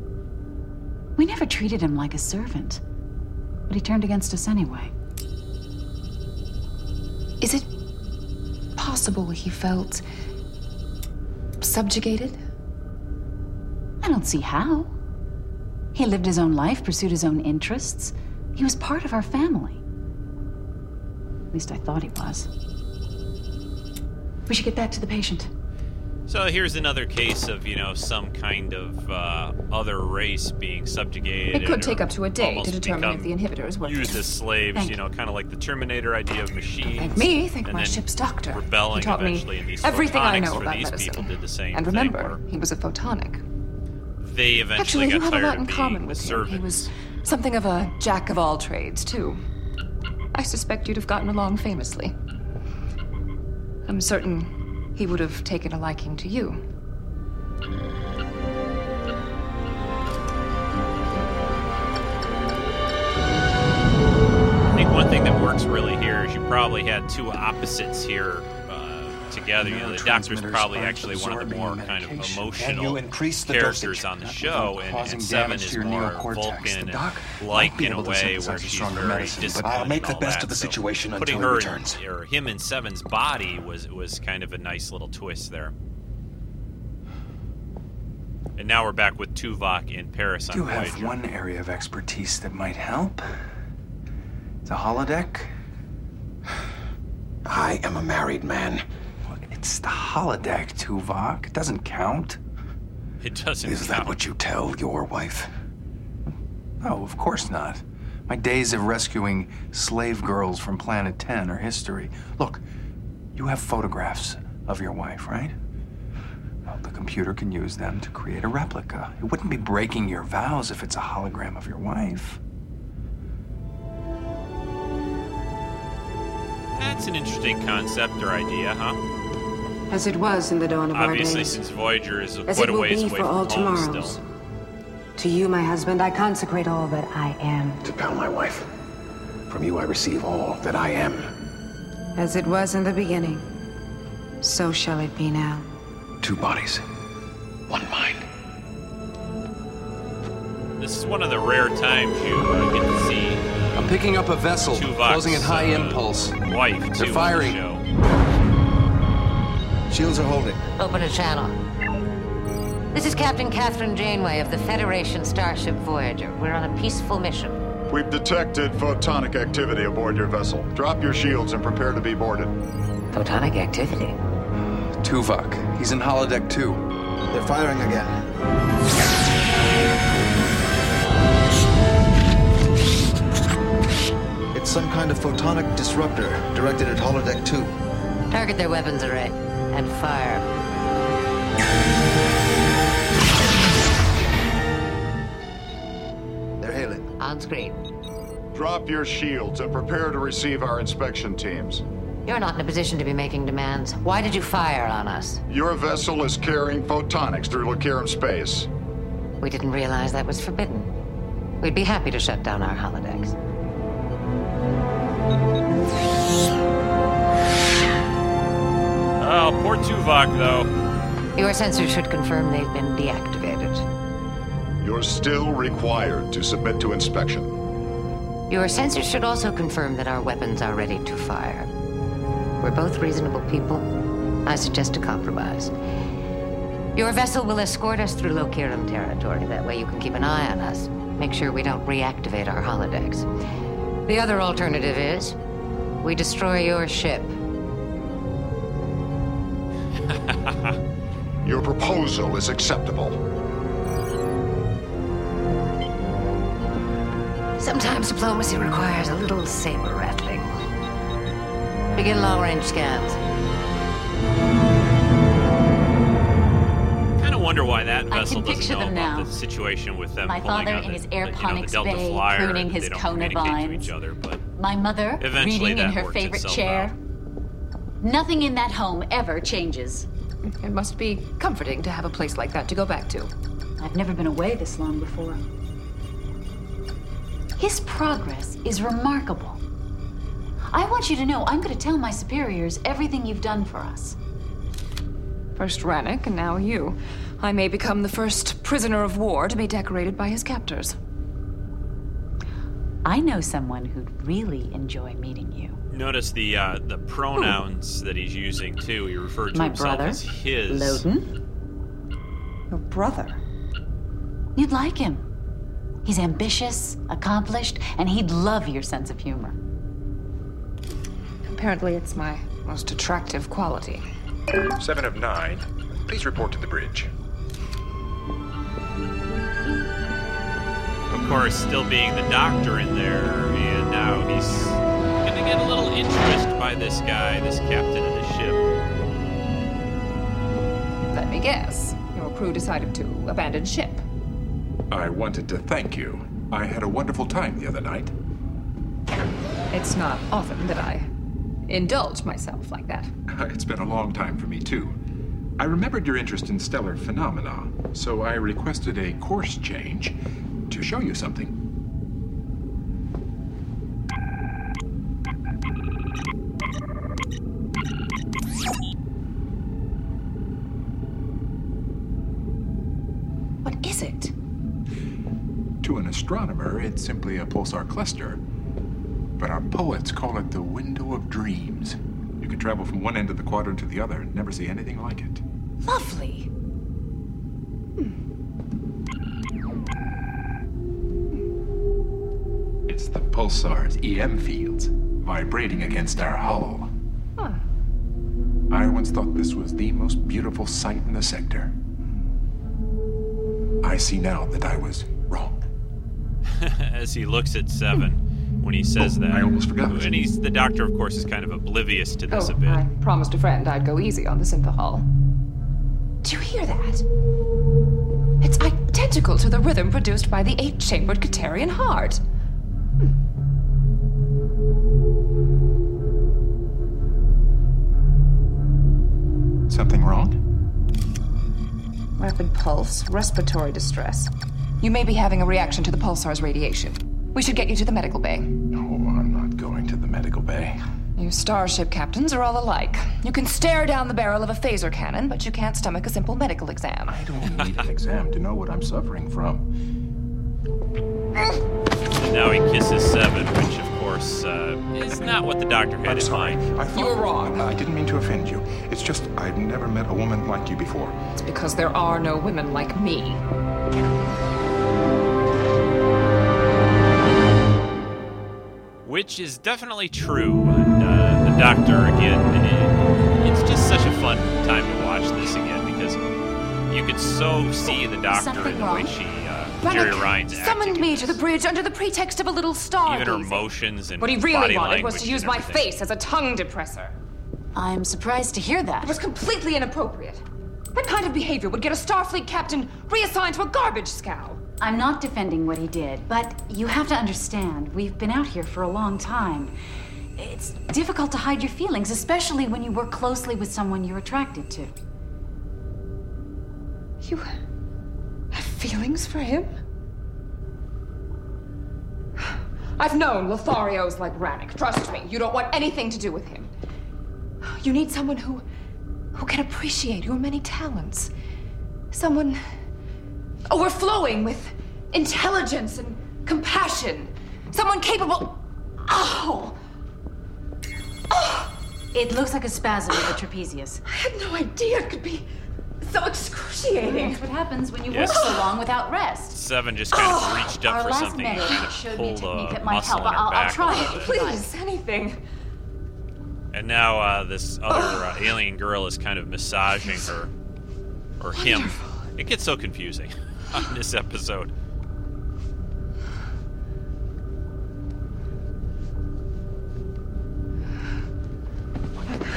We never treated him like a servant, but he turned against us anyway. Is it possible he felt subjugated? I don't see how. He lived his own life, pursued his own interests. He was part of our family. At least I thought he was. We should get back to the patient. So here's another case of, you know, some kind of uh, other race being subjugated. It could take up to a day to determine if the inhibitor is working. Used as slaves, Thank you know, kind of like the Terminator idea of machines. Thank me, thank my ship's doctor. Rebelling he taught eventually, and these everything I know about these medicine. People did the same and remember, thing he was a photonic. They eventually Actually, got you have tired a lot in common with him. He was something of a jack of all trades, too. I suspect you'd have gotten along famously. I'm certain he would have taken a liking to you. I think one thing that works really here is you probably had two opposites here uh, together. You know, the doctor's probably actually one of the more kind of emotional characters on the show, and, and Seven is more Vulcan-like in a way where she's very disciplined. I'll make the best of the situation until he returns. Putting her, or him, in Seven's body was was kind of a nice little twist there. And now we're back with Tuvok in Paris on Voyager. You have one area of expertise that might help. It's a holodeck. I am a married man. Look, it's the holodeck, Tuvok. It doesn't count. It doesn't Is count. Is that what you tell your wife? No, of course not. My days of rescuing slave girls from Planet ten are history. Look, you have photographs of your wife, right? Well, the computer can use them to create a replica. It wouldn't be breaking your vows if it's a hologram of your wife. That's an interesting concept or idea, huh? As it was in the dawn of Obviously, our days. Obviously, since Voyager is quite a ways away from home still. To you, my husband, I consecrate all that I am. To Pal, my wife. From you I receive all that I am. As it was in the beginning, so shall it be now. Two bodies, one mind. This is one of the rare times you uh, get to see... I'm picking up a vessel, Tuvok's, closing at high uh, impulse. Wife, They're too, firing. The Shields are holding. Open a channel. This is Captain Catherine Janeway of the Federation Starship Voyager. We're on a peaceful mission. We've detected photonic activity aboard your vessel. Drop your shields and prepare to be boarded. Photonic activity? Tuvok. He's in holodeck two. They're firing again. Some kind of photonic disruptor directed at holodeck two. Target their weapons array and fire. They're hailing. On screen. Drop your shields and prepare to receive our inspection teams. You're not in a position to be making demands. Why did you fire on us? Your vessel is carrying photonics through Locarum space. We didn't realize that was forbidden. We'd be happy to shut down our holodecks. Oh, poor Tuvok, though. Your sensors should confirm they've been deactivated. You're still required to submit to inspection. Your sensors should also confirm that our weapons are ready to fire. We're both reasonable people. I suggest a compromise. Your vessel will escort us through Lokirim territory. That way you can keep an eye on us. Make sure we don't reactivate our holodecks. The other alternative is we destroy your ship. Your proposal is acceptable. Sometimes diplomacy requires a little saber rattling. Begin long-range scans. Kind of wonder why that vessel doesn't know about now. The situation with them. My father in his airponics the, you know, the bay, Flyer, pruning his Kona vines. Other, but my mother reading in her favorite chair. Out. Nothing in that home ever changes. It must be comforting to have a place like that to go back to. I've never been away this long before. His progress is remarkable. I want you to know I'm going to tell my superiors everything you've done for us. First Rannick, and now you. I may become the first prisoner of war to be decorated by his captors. I know someone who'd really enjoy meeting you. Notice the uh, the pronouns Ooh. That he's using, too. He referred to my himself brother, as his. Loden? Your brother? You'd like him. He's ambitious, accomplished, and he'd love your sense of humor. Apparently, it's my most attractive quality. Seven of nine. Please report to the bridge. Of course, still being the doctor in there, and now he's gonna get a little interest by this guy, this captain of the ship. Let me guess. Your crew decided to abandon ship. I wanted to thank you. I had a wonderful time the other night. It's not often that I indulge myself like that. It's been a long time for me, too. I remembered your interest in stellar phenomena, so I requested a course change to show you something. What is it? To an astronomer, it's simply a pulsar cluster. But our poets call it the window of dreams. You can travel from one end of the quadrant to the other and never see anything like it. Lovely. Hmm. It's the pulsar's E M fields vibrating against our hull. Huh. I once thought this was the most beautiful sight in the sector. I see now that I was wrong. As he looks at Seven. Hmm. When he says oh, that. I almost forgot. And he's, the doctor, of course, is kind of oblivious to this oh, a bit. I promised a friend I'd go easy on the synthahol. Do you hear that? It's identical to the rhythm produced by the eight-chambered Katarian heart. Hmm. Something wrong? Rapid pulse, respiratory distress. You may be having a reaction to the pulsar's radiation. We should get you to the medical bay. No, I'm not going to the medical bay. You starship captains are all alike. You can stare down the barrel of a phaser cannon, but you can't stomach a simple medical exam. I don't need an exam to know what I'm suffering from. And now he kisses Seven, which, of course, uh, is not what the doctor had I'm in sorry. Mind. I thought, you were wrong. I didn't mean to offend you. It's just I've never met a woman like you before. It's because there are no women like me. Which is definitely true, and uh, the doctor, again, it, it's just such a fun time to watch this again, because you could so see the doctor in the way she, uh, Jeri Ryan's acting. Summoned me to the bridge under the pretext of a little star. Even her motions and body language. What he really wanted was to use my face as a tongue depressor. I'm surprised to hear that. It was completely inappropriate. That kind of behavior would get a Starfleet captain reassigned to a garbage scow. I'm not defending what he did, but you have to understand, we've been out here for a long time. It's difficult to hide your feelings, especially when you work closely with someone you're attracted to. You have feelings for him? I've known Lothario's like Rannick. Trust me, you don't want anything to do with him. You need someone who, who can appreciate your many talents. Someone overflowing with intelligence and compassion. Someone capable... Oh! Oh! It looks like a spasm of the trapezius. I had no idea it could be so excruciating. That's what happens when you yes. work so long without rest. Seven just kind of oh. reached up Our for last something and kind of showed pulled me a technique that might help. I'll, I'll try it. Please, anything. And now uh, this other uh, alien girl is kind of massaging her, or him. Wonderful. It gets so confusing on this episode.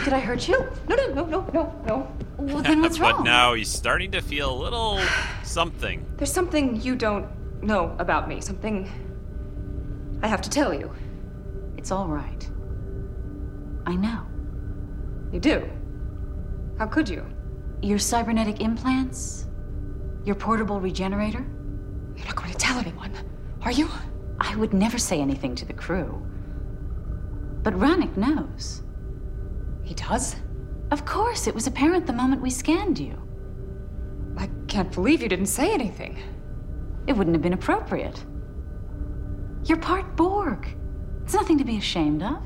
Did I hurt you? No, no, no, no, no, no. Well, then what's wrong? But now he's starting to feel a little something. There's something you don't know about me. Something I have to tell you. It's all right. I know. You do? How could you? Your cybernetic implants? Your portable regenerator? You're not going to tell anyone, are you? I would never say anything to the crew. But Rannick knows. He does? Of course. It was apparent the moment we scanned you. I can't believe you didn't say anything. It wouldn't have been appropriate. You're part Borg. It's nothing to be ashamed of.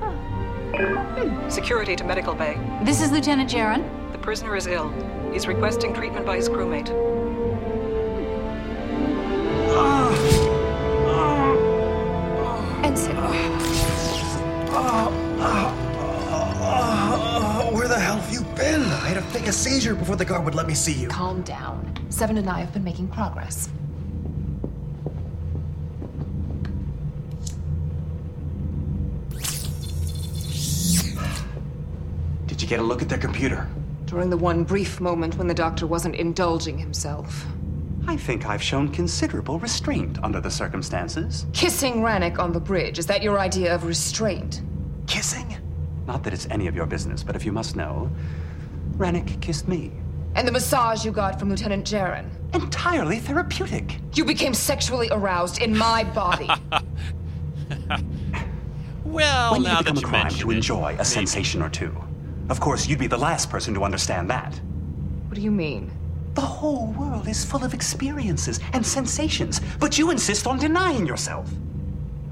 Huh. Security to medical bay. This is Lieutenant Jaren. The prisoner is ill. He's requesting treatment by his crewmate. Ensign. Where the hell have you been? I had to fake a seizure before the guard would let me see you. Calm down. Seven and I have been making progress. Did you get a look at their computer? During the one brief moment when the doctor wasn't indulging himself. I think I've shown considerable restraint under the circumstances. Kissing Rannick on the bridge, is that your idea of restraint? Kissing? Not that it's any of your business, but if you must know, Rannick kissed me. And the massage you got from Lieutenant Jaren? Entirely therapeutic. You became sexually aroused in my body. Well, when now you become that you a crime to enjoy it, a sensation or two. Of course, you'd be the last person to understand that. What do you mean? The whole world is full of experiences and sensations, but you insist on denying yourself.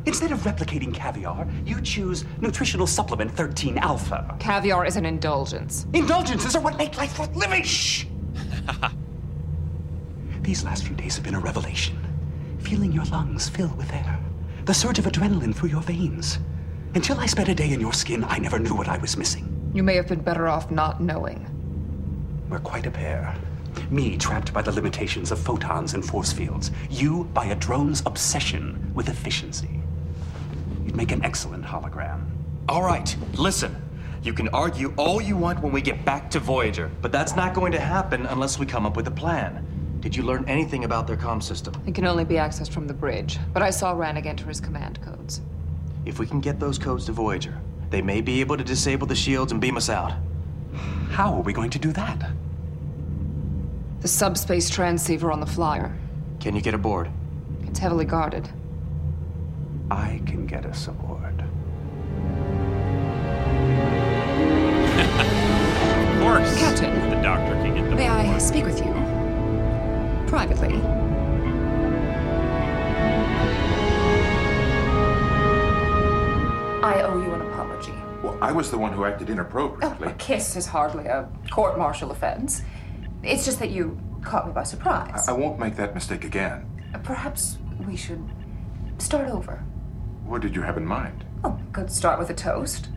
Instead of replicating caviar, you choose nutritional supplement thirteen alpha. Caviar is an indulgence. Indulgences are what make life worth living! Shh! These last few days have been a revelation. Feeling your lungs fill with air. The surge of adrenaline through your veins. Until I spent a day in your skin, I never knew what I was missing. You may have been better off not knowing. We're quite a pair. Me trapped by the limitations of photons and force fields. You by a drone's obsession with efficiency. You'd make an excellent hologram. All right, listen. You can argue all you want when we get back to Voyager, but that's not going to happen unless we come up with a plan. Did you learn anything about their comm system? It can only be accessed from the bridge, but I saw Rannick enter his command codes. If we can get those codes to Voyager, they may be able to disable the shields and beam us out. How are we going to do that? The subspace transceiver on the flyer. Can you get aboard? It's heavily guarded. I can get us aboard. Of course. Captain. The doctor can get them aboard. May I speak with you? Privately. I owe you an apology. Well, I was the one who acted inappropriately. Oh, a kiss is hardly a court-martial offense. It's just that you caught me by surprise. I won't make that mistake again. Perhaps we should start over. What did you have in mind? Oh, could start with a toast.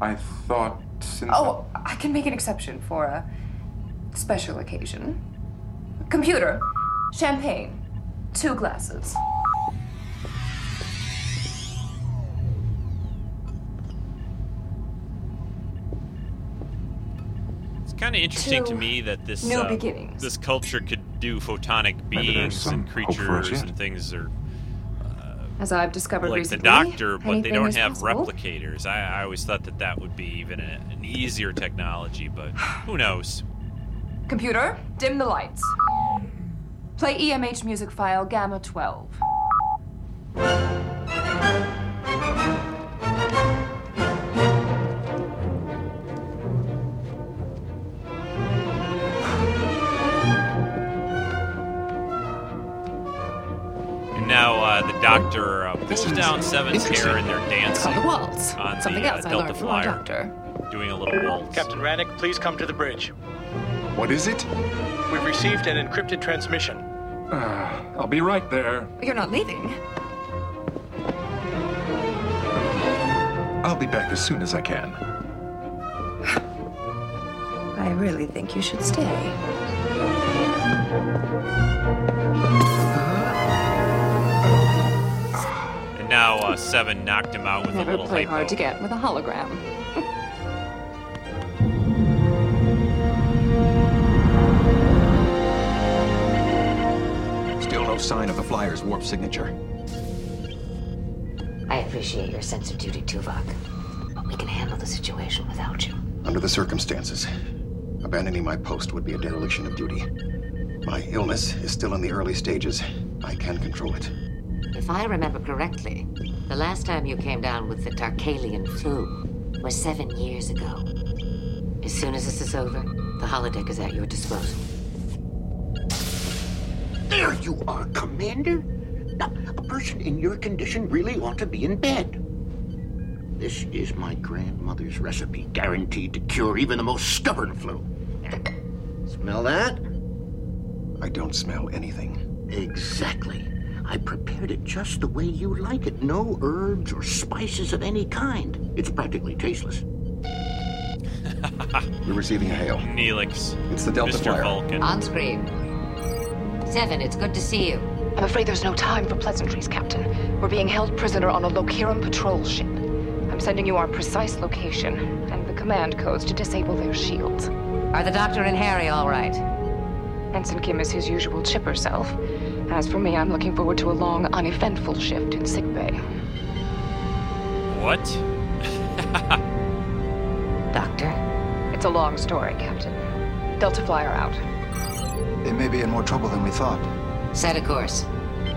I thought since... Oh, I can make an exception for a special occasion. Computer, champagne, two glasses. Kind of interesting to, to me that this uh, this culture could do photonic beings and creatures and things are uh, as I've discovered like recently, the doctor, but they don't have possible. replicators. I, I always thought that that would be even a, an easier technology, but who knows? Computer, dim the lights. Play E M H music file gamma twelve. doctor uh, pulls down Seven's hair and they're dancing the waltz. on Something the else uh, Delta Flyer, doctor. doing a little waltz. Captain Rannick, please come to the bridge. What is it? We've received an encrypted transmission. Uh, I'll be right there. You're not leaving. I'll be back as soon as I can. I really think you should stay. And now uh, Seven knocked him out with Never a little hypo. Never play hard to get with a hologram. Still no sign of the Flyer's warp signature. I appreciate your sense of duty, Tuvok. But we can handle the situation without you. Under the circumstances, abandoning my post would be a dereliction of duty. My illness is still in the early stages. I can control it. If I remember correctly, the last time you came down with the Tarkalian flu was seven years ago. As soon as this is over, the holodeck is at your disposal. There you are, Commander. Now, a person in your condition really ought to be in bed. This is my grandmother's recipe, guaranteed to cure even the most stubborn flu. Smell that? I don't smell anything. Exactly. I prepared it just the way you like it. No herbs or spices of any kind. It's practically tasteless. We're receiving a hail. Neelix. It's the Delta Flyer. On screen. Seven, it's good to see you. I'm afraid there's no time for pleasantries, Captain. We're being held prisoner on a Lokiran patrol ship. I'm sending you our precise location and the command codes to disable their shields. Are the Doctor and Harry all right? Ensign Kim is his usual chipper self. As for me, I'm looking forward to a long, uneventful shift in sickbay. What? Doctor? It's a long story, Captain. Delta Flyer out. They may be in more trouble than we thought. Set a course.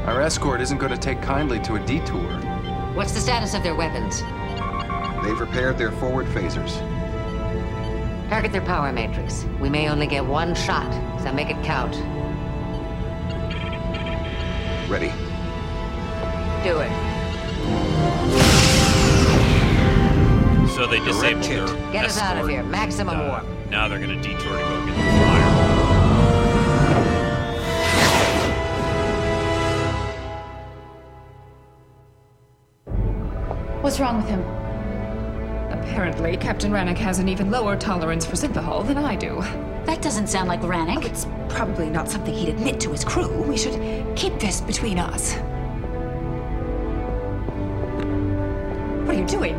Our escort isn't going to take kindly to a detour. What's the status of their weapons? They've repaired their forward phasers. Target their power matrix. We may only get one shot, so make it count. Ready. Do it. So they disabled their escort. Get us out of here. Maximum warp. Uh, now they're going to detour to go get the Flyer. What's wrong with him? Apparently, Captain Rannick has an even lower tolerance for synthahol than I do. That doesn't sound like Rannick. Oh, it's probably not something he'd admit to his crew. We should keep this between us. What are you doing?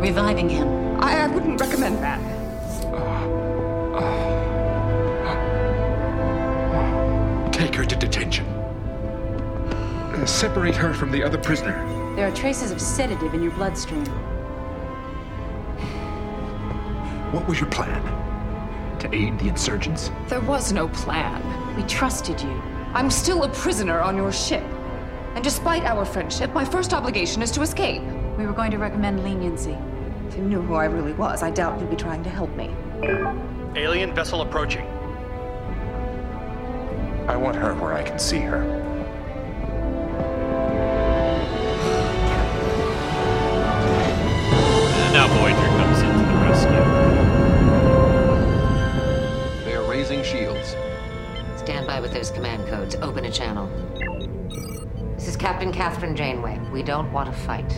Reviving him. I, I wouldn't recommend that. Take her to detention. Uh, separate her from the other prisoner. There are traces of sedative in your bloodstream. What was your plan? To aid the insurgents? There was no plan. We trusted you. I'm still a prisoner on your ship. And despite our friendship, my first obligation is to escape. We were going to recommend leniency. If you knew who I really was, I doubt you'd be trying to help me. Alien vessel approaching. I want her where I can see her. Now Voyager comes in to the rescue. They are raising shields. Stand by with those command codes. Open a channel. This is Captain Catherine Janeway. We don't want to fight.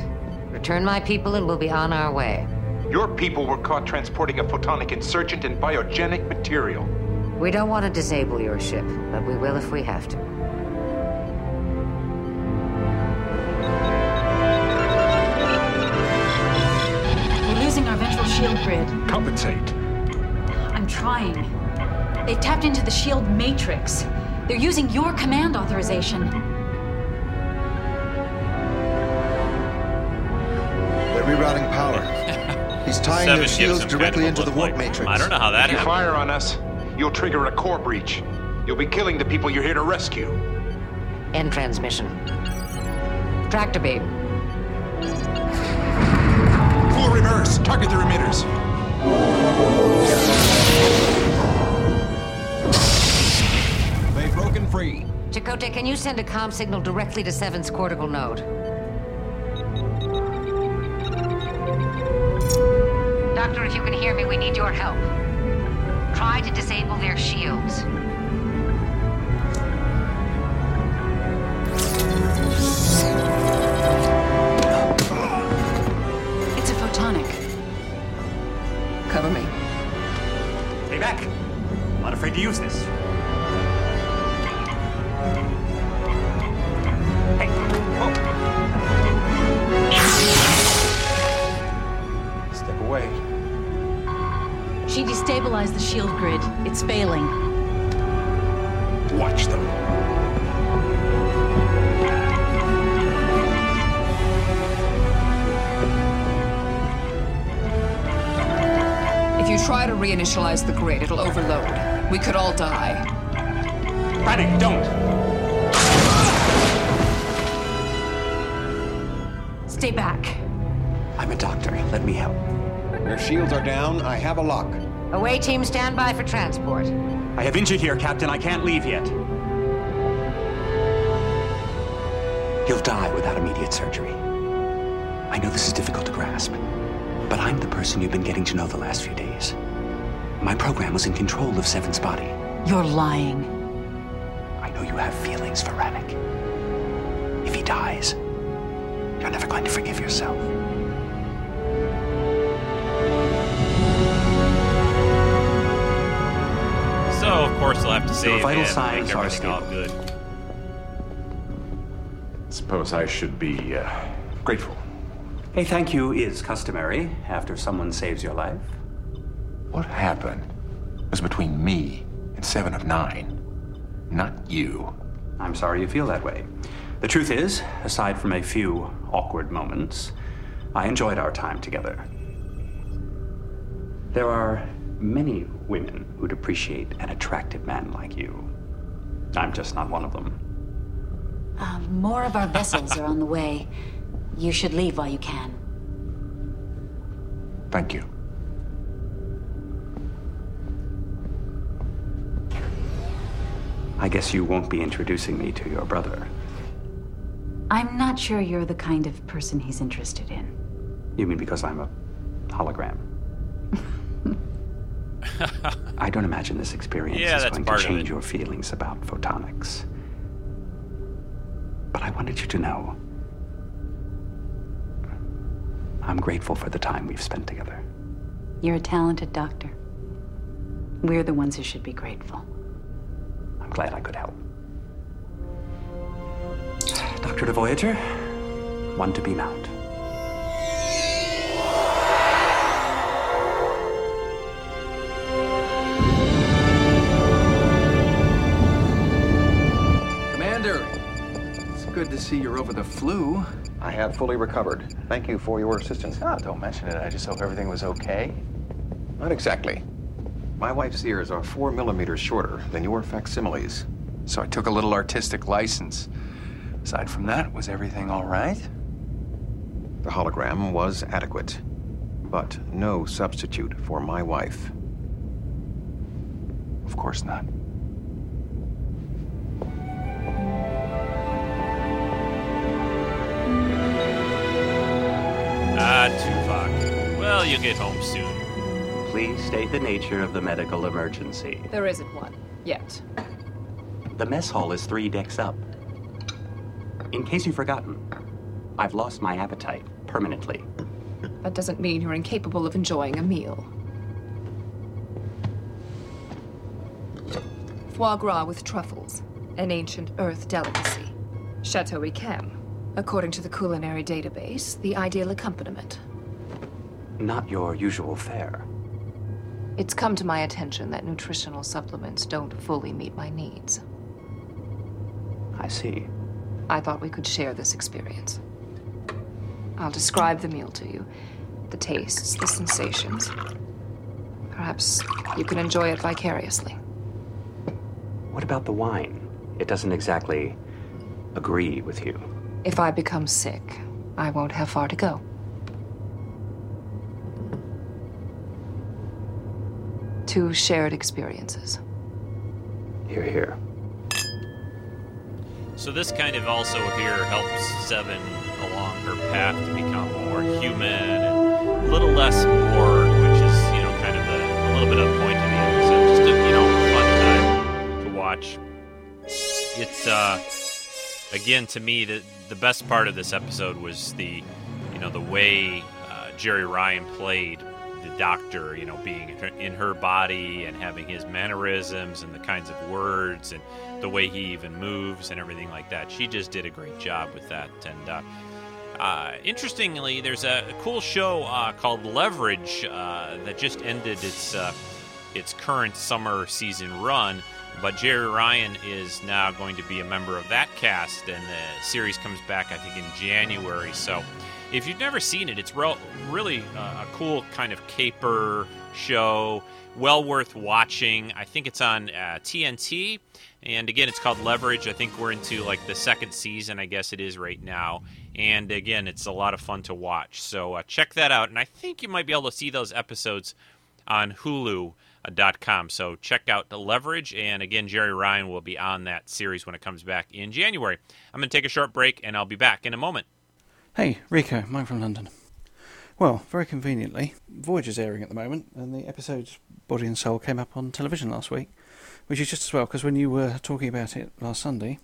Return my people and we'll be on our way. Your people were caught transporting a photonic insurgent and biogenic material. We don't want to disable your ship, but we will if we have to. Grid. Compensate. I'm trying. They've tapped into the shield matrix. They're using your command authorization. They're rerouting power. He's tying Seven their shields directly into the warp matrix. I don't know how that happened. If you fire on us, you'll trigger a core breach. You'll be killing the people you're here to rescue. End transmission. Tractor beam. Reverse. Target their emitters. They've broken free. Chakotay, can you send a comm signal directly to Seven's cortical node? Doctor, if you can hear me, we need your help. Try to disable their shields. It's a photonic. Cover me. Stay back. I'm not afraid to use this. Hey. Whoa. Step away. She destabilized the shield grid. It's failing. Watch them. If you try to reinitialize the grid, it'll overload. We could all die. Panic, don't! Stay back. I'm a doctor. Let me help. Their shields are down. I have a lock. Away team, stand by for transport. I have injured here, Captain. I can't leave yet. He'll die without immediate surgery. I know this is difficult to grasp, but I'm the person you've been getting to know the last few days. My program was in control of Seven's body. You're lying. I know you have feelings for Rannick. If he dies, you're never going to forgive yourself. So, of course, we'll have to save and make everything all good. Suppose I should be uh, grateful. A thank you is customary after someone saves your life. What happened was between me and Seven of Nine, not you. I'm sorry you feel that way. The truth is, aside from a few awkward moments, I enjoyed our time together. There are many women who'd appreciate an attractive man like you. I'm just not one of them. Uh, more of our vessels are on the way. You should leave while you can. Thank you. I guess you won't be introducing me to your brother. I'm not sure you're the kind of person he's interested in. You mean because I'm a hologram? I don't imagine this experience yeah, is going to change your feelings about photonics. But I wanted you to know I'm grateful for the time we've spent together. You're a talented doctor. We're the ones who should be grateful. I'm glad I could help. Doctor to Voyager, one to beam out. Good to see you're over the flu. I have fully recovered. Thank you for your assistance. Ah, don't mention it. I just hope everything was okay. Not exactly. My wife's ears are four millimeters shorter than your facsimiles. So I took a little artistic license. Aside from that, was everything all right? The hologram was adequate, but no substitute for my wife. Of course not. Ah, Tuvok. Well, you'll get home soon. Please state the nature of the medical emergency. There isn't one. Yet. The mess hall is three decks up. In case you've forgotten, I've lost my appetite permanently. That doesn't mean you're incapable of enjoying a meal. Foie gras with truffles, an ancient earth delicacy. Chateau Yquem. According to the culinary database, the ideal accompaniment. Not your usual fare. It's come to my attention that nutritional supplements don't fully meet my needs. I see. I thought we could share this experience. I'll describe the meal to you. The tastes, the sensations. Perhaps you can enjoy it vicariously. What about the wine? It doesn't exactly agree with you. If I become sick, I won't have far to go. Two shared experiences. Hear, hear. So this kind of also here helps Seven along her path to become more human and a little less Borg, which is, you know, kind of a, a little bit of the point of the episode. Just a, you know, fun time to watch. It's, uh, again, to me, the, the best part of this episode was the, you know, the way uh, Jeri Ryan played the Doctor, you know, being in her body and having his mannerisms and the kinds of words and the way he even moves and everything like that. She just did a great job with that. And uh, uh, interestingly, there's a cool show uh, called Leverage uh, that just ended its uh, its current summer season run. But Jeri Ryan is now going to be a member of that cast, and the series comes back, I think, in January. So if you've never seen it, it's real, really uh, a cool kind of caper show, well worth watching. I think it's on uh, T N T, and again, it's called Leverage. I think we're into, like, the second season, I guess it is right now. And again, it's a lot of fun to watch. So uh, check that out, and I think you might be able to see those episodes on Hulu. Dot com. So check out the Leverage, and again, Jeri Ryan will be on that series when it comes back in January. I'm going to take a short break, and I'll be back in a moment. Hey, Rico, Mike from London. Well, very conveniently, Voyager's airing at the moment, and the episode Body and Soul came up on television last week, which is just as well, because when you were talking about it last Sunday,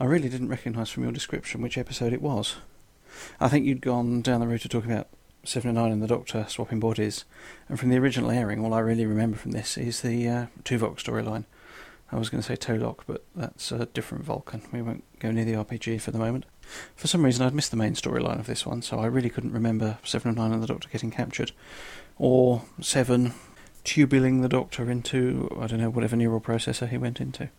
I really didn't recognise from your description which episode it was. I think you'd gone down the route of talking about Seven and Nine and the Doctor swapping bodies, and from the original airing, all I really remember from this is the uh, Tuvok storyline. I was going to say Tolok, but that's a different Vulcan. We won't go near the R P G for the moment. For some reason, I'd missed the main storyline of this one, so I really couldn't remember Seven and Nine and the Doctor getting captured, or Seven tubuling the Doctor into, I don't know, whatever neural processor he went into.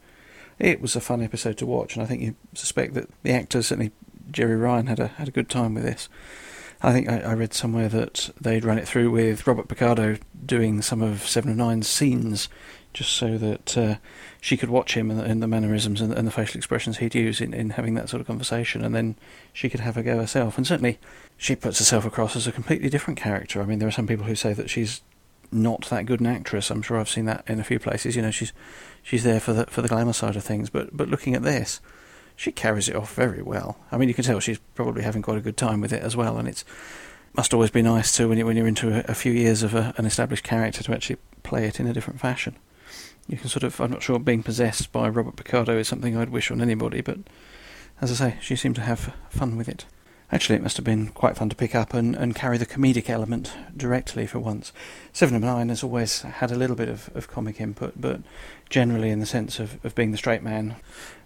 It was a fun episode to watch, and I think you suspect that the actors, certainly Jeri Ryan, had a had a good time with this. I think I, I read somewhere that they'd run it through with Robert Picardo doing some of Seven of Nine's scenes just so that uh, she could watch him and, and the mannerisms and, and the facial expressions he'd use in, in having that sort of conversation, and then she could have a go herself. And certainly she puts herself across as a completely different character. I mean, there are some people who say that she's not that good an actress. I'm sure I've seen that in a few places. You know, she's she's there for the for the glamour side of things. But, but looking at this, she carries it off very well. I mean, you can tell she's probably having quite a good time with it as well, and it's must always be nice to when, you, when you're into a, a few years of a, an established character to actually play it in a different fashion. You can sort of, I'm not sure being possessed by Robert Picardo is something I'd wish on anybody, but as I say, she seemed to have fun with it. Actually, it must have been quite fun to pick up and, and carry the comedic element directly for once. Seven of Nine has always had a little bit of, of comic input, but generally in the sense of, of being the straight man,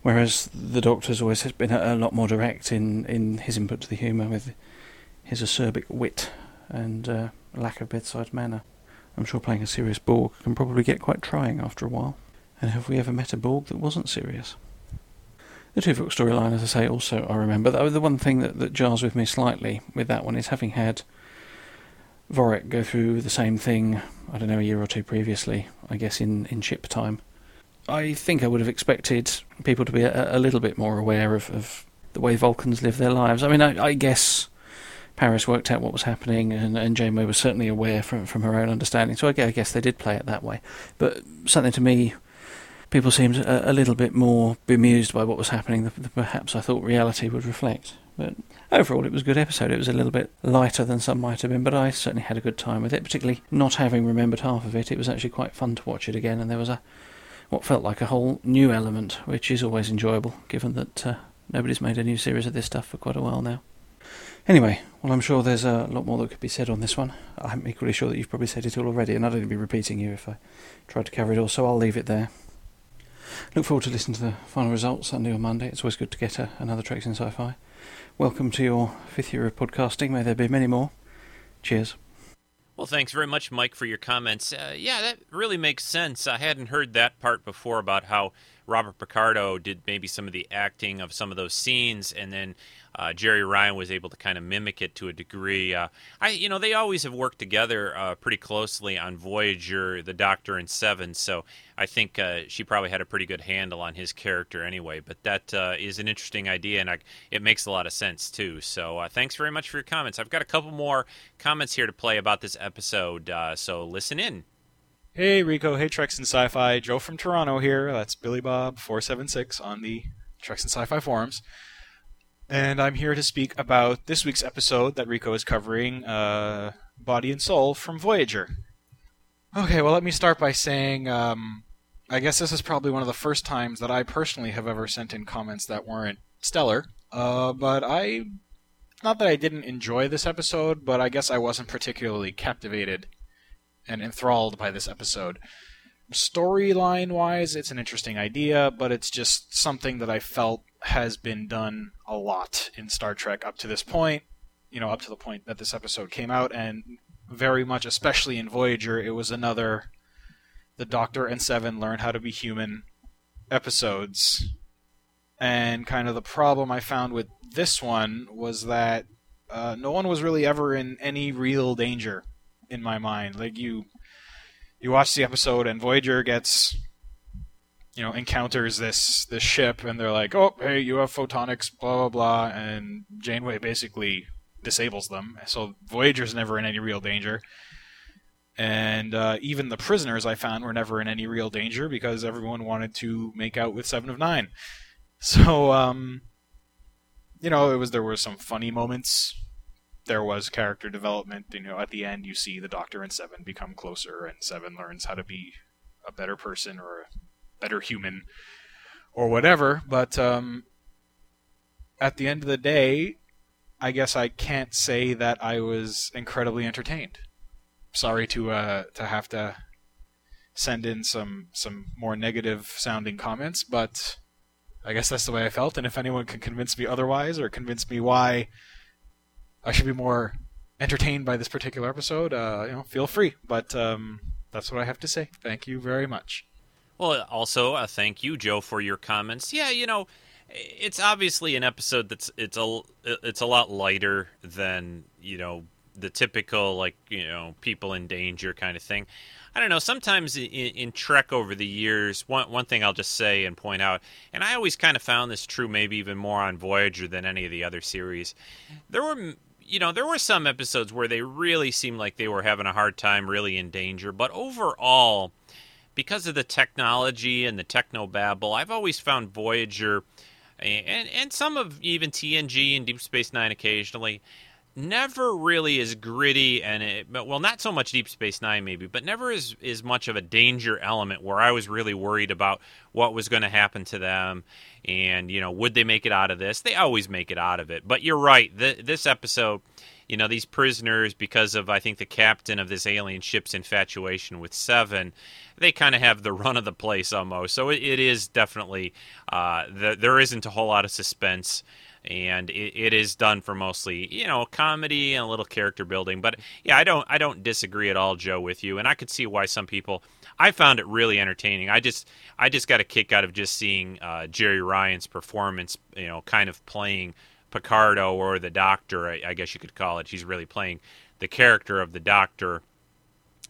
whereas the Doctor's always has been a, a lot more direct in, in his input to the humour with his acerbic wit and uh, lack of bedside manner. I'm sure playing a serious Borg can probably get quite trying after a while. And have we ever met a Borg that wasn't serious? The Tuvok storyline, as I say, also I remember. The one thing that, that jars with me slightly with that one is having had Vorek go through the same thing, I don't know, a year or two previously, I guess in, in ship time. I think I would have expected people to be a, a little bit more aware of, of the way Vulcans live their lives. I mean, I, I guess Paris worked out what was happening, and, and Janeway was certainly aware from, from her own understanding, so I, I guess they did play it that way. But something to me, people seemed a, a little bit more bemused by what was happening than perhaps I thought reality would reflect. But overall, it was a good episode. It was a little bit lighter than some might have been, but I certainly had a good time with it, particularly not having remembered half of it. It was actually quite fun to watch it again, and there was a what felt like a whole new element, which is always enjoyable, given that uh, nobody's made a new series of this stuff for quite a while now. Anyway, well, I'm sure there's a lot more that could be said on this one. I'm equally sure that you've probably said it all already, and I'd only be repeating you if I tried to cover it all, so I'll leave it there. Look forward to listening to the final results Sunday or Monday. It's always good to get a, another Treks in Sci-Fi. Welcome to your fifth year of podcasting. May there be many more. Cheers. Well, thanks very much, Mike, for your comments. Uh, yeah, that really makes sense. I hadn't heard that part before about how Robert Picardo did maybe some of the acting of some of those scenes, and then uh, Jeri Ryan was able to kind of mimic it to a degree. Uh, I, you know, they always have worked together uh, pretty closely on Voyager, the Doctor, and Seven, so I think uh, she probably had a pretty good handle on his character anyway. But that uh, is an interesting idea, and I, it makes a lot of sense too. So uh, thanks very much for your comments. I've got a couple more comments here to play about this episode, uh, so listen in. Hey Rico, hey Treks and Sci-Fi, Joe from Toronto here, that's Billy Bob four seven six on the Treks and Sci-Fi forums. And I'm here to speak about this week's episode that Rico is covering, uh, Body and Soul from Voyager. Okay, well, let me start by saying, um, I guess this is probably one of the first times that I personally have ever sent in comments that weren't stellar. Uh, but I... Not that I didn't enjoy this episode, but I guess I wasn't particularly captivated and enthralled by this episode. Storyline-wise, it's an interesting idea, but it's just something that I felt has been done a lot in Star Trek up to this point, you know, up to the point that this episode came out, and very much, especially in Voyager, it was another The Doctor and Seven Learn How to Be Human episodes. And kind of the problem I found with this one was that uh, no one was really ever in any real danger, in my mind. Like, you you watch the episode and Voyager gets, you know, encounters this, this ship, and they're like, oh, hey, you have photonics, blah, blah, blah, and Janeway basically disables them. So Voyager's never in any real danger. And uh, even the prisoners, I found, were never in any real danger because everyone wanted to make out with Seven of Nine. So, um, you know, it was there were some funny moments. There was character development. You know, at the end, you see the Doctor and Seven become closer, and Seven learns how to be a better person or a better human or whatever. But um, at the end of the day, I guess I can't say that I was incredibly entertained. Sorry to uh, to have to send in some some more negative-sounding comments, but I guess that's the way I felt, and if anyone can convince me otherwise or convince me why I should be more entertained by this particular episode, uh, you know, feel free. But um, that's what I have to say. Thank you very much. Well, also, uh, thank you, Joe, for your comments. Yeah, you know, it's obviously an episode that's it's a it's a lot lighter than, you know, the typical, like, you know, people in danger kind of thing. I don't know, sometimes in, in Trek over the years, one one thing I'll just say and point out, and I always kind of found this true maybe even more on Voyager than any of the other series, there were, you know, there were some episodes where they really seemed like they were having a hard time, really in danger, but overall, because of the technology and the technobabble, I've always found Voyager, and, and some of even T N G and Deep Space Nine occasionally, never really is gritty, and it, well, not so much Deep Space Nine maybe, but never is is much of a danger element where I was really worried about what was going to happen to them, and, you know, would they make it out of this? They always make it out of it. But you're right, th- this episode, you know, these prisoners, because of, I think, the captain of this alien ship's infatuation with Seven, they kind of have the run of the place almost. So it, it is definitely uh, the, there isn't a whole lot of suspense. And it, it is done for mostly, you know, comedy and a little character building. But yeah, I don't I don't disagree at all, Joe, with you. And I could see why some people. I found it really entertaining. I just I just got a kick out of just seeing uh, Jeri Ryan's performance, you know, kind of playing Picardo or the Doctor, I, I guess you could call it. She's really playing the character of the Doctor.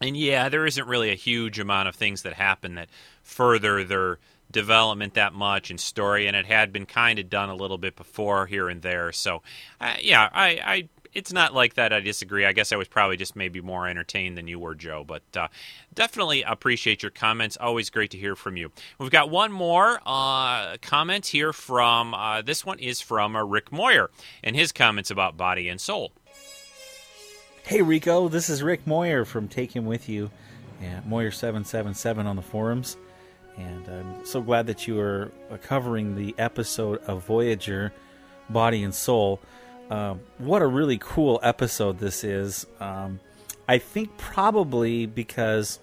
And yeah, there isn't really a huge amount of things that happen that further their development that much in story, and it had been kind of done a little bit before here and there. So, uh, yeah, I, I, it's not like that. I disagree. I guess I was probably just maybe more entertained than you were, Joe. But uh, definitely appreciate your comments. Always great to hear from you. We've got one more uh, comment here from uh, this one is from uh, Rick Moyer and his comments about Body and Soul. Hey Rico, this is Rick Moyer from Take Him With You, yeah, Moyer seven seven seven on the forums. And I'm so glad that you are covering the episode of Voyager, Body and Soul. Uh, what a really cool episode this is. Um, I think probably because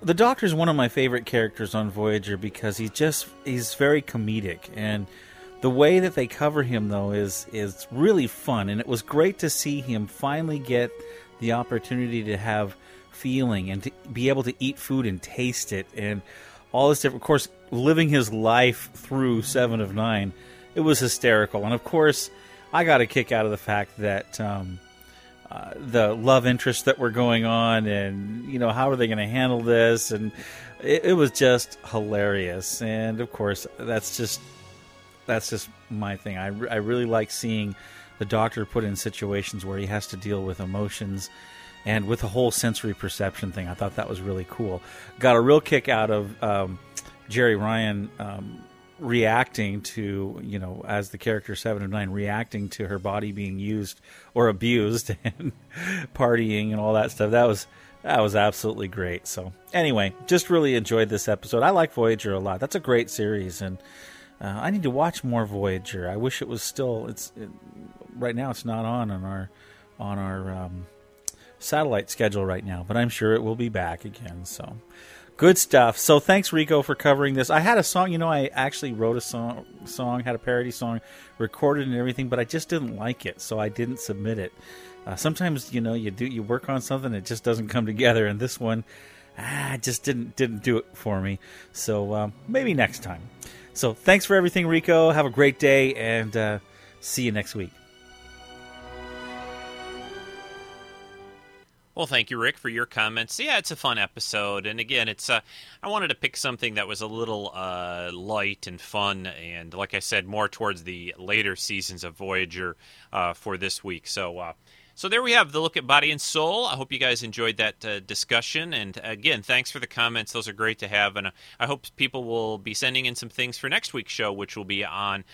the Doctor's one of my favorite characters on Voyager because he's just, he's very comedic. And the way that they cover him, though, is, is really fun. And it was great to see him finally get the opportunity to have feeling and to be able to eat food and taste it and all this different, of course, living his life through Seven of Nine. It was hysterical. And of course, I got a kick out of the fact that um, uh, the love interests that were going on and, you know, how are they going to handle this? And it, it was just hilarious. And of course, that's just, that's just my thing. I, re- I really like seeing the Doctor put in situations where he has to deal with emotions and with the whole sensory perception thing. I thought that was really cool. Got a real kick out of um, Jeri Ryan um, reacting to, you know, as the character Seven of Nine, reacting to her body being used or abused and partying and all that stuff. That was that was absolutely great. So anyway, just really enjoyed this episode. I like Voyager a lot. That's a great series, and uh, I need to watch more Voyager. I wish it was still. It's it, right now. It's not on on our on our um, satellite schedule right now, but I'm sure it will be back again. So. Good stuff. So thanks, Rico, for covering this. I had a song, you know, I actually wrote a song, song, had a parody song, recorded and everything, but I just didn't like it, so I didn't submit it. Uh, sometimes, you know, you do you work on something, it just doesn't come together, and this one, ah, just didn't didn't do it for me. So um, maybe next time. So thanks for everything, Rico. Have a great day, and uh, see you next week. Well, thank you, Rick, for your comments. Yeah, it's a fun episode. And again, it's uh, I wanted to pick something that was a little uh, light and fun. And like I said, more towards the later seasons of Voyager uh, for this week. So uh, so there we have the look at Body and Soul. I hope you guys enjoyed that uh, discussion. And again, thanks for the comments. Those are great to have. And uh, I hope people will be sending in some things for next week's show, which will be on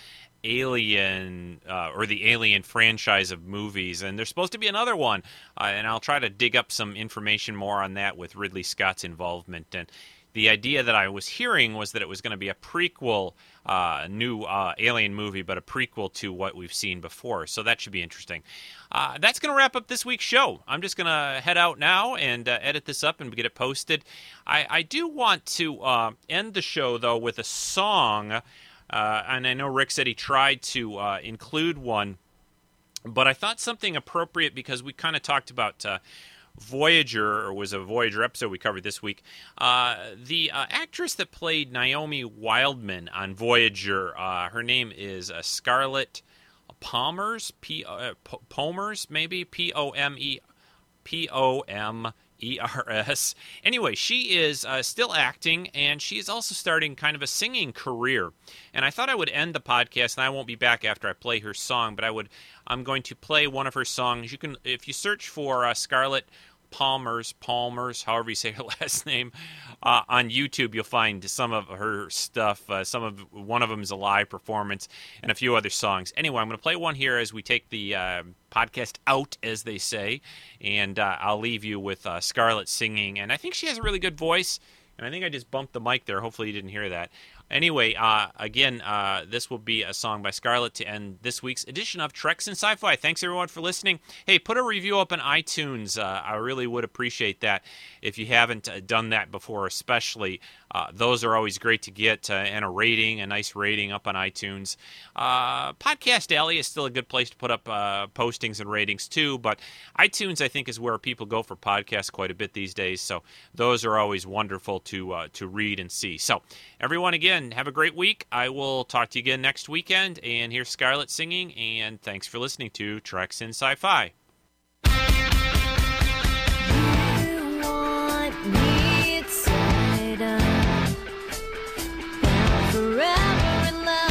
Alien uh, or the Alien franchise of movies, and there's supposed to be another one, uh, and I'll try to dig up some information more on that with Ridley Scott's involvement. And the idea that I was hearing was that it was going to be a prequel, uh, new uh, Alien movie, but a prequel to what we've seen before, so that should be interesting. Uh, that's going to wrap up this week's show. I'm just going to head out now and uh, edit this up and get it posted. I, I do want to uh, end the show, though, with a song. Uh, and I know Rick said he tried to uh, include one, but I thought something appropriate because we kind of talked about uh, Voyager, or was a Voyager episode we covered this week. Uh, the uh, actress that played Naomi Wildman on Voyager, uh, her name is uh, Scarlett Pomers, P- uh, P- Pomers maybe, P O M E, P O M E R S. Anyway, she is uh, still acting, and she is also starting kind of a singing career. And I thought I would end the podcast, and I won't be back after I play her song, but I would. I'm going to play one of her songs. You can, if you search for uh, Scarlett Palmer's, Palmer's, however you say her last name, uh, on YouTube, you'll find some of her stuff. Uh, some of one of them is a live performance, and a few other songs. Anyway, I'm going to play one here as we take the uh, podcast out, as they say, and uh, I'll leave you with uh, Scarlett singing. And I think she has a really good voice. And I think I just bumped the mic there. Hopefully you didn't hear that. Anyway, uh, again, uh, this will be a song by Scarlett to end this week's edition of Treks and Sci-Fi. Thanks, everyone, for listening. Hey, put a review up on iTunes. Uh, I really would appreciate that if you haven't done that before, especially. Uh, those are always great to get, uh, and a rating, a nice rating up on iTunes. Uh, Podcast Alley is still a good place to put up uh, postings and ratings, too, but iTunes, I think, is where people go for podcasts quite a bit these days, so those are always wonderful to uh, to read and see. So, everyone, again, have a great week. I will talk to you again next weekend, and here's Scarlett singing, and thanks for listening to Treks in Sci-Fi. Forever in love.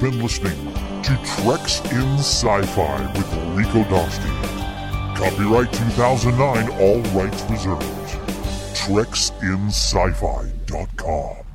You've been listening to Treks in Sci-Fi with Rico Dosti. Copyright two thousand nine, all rights reserved. treks in sci fi dot com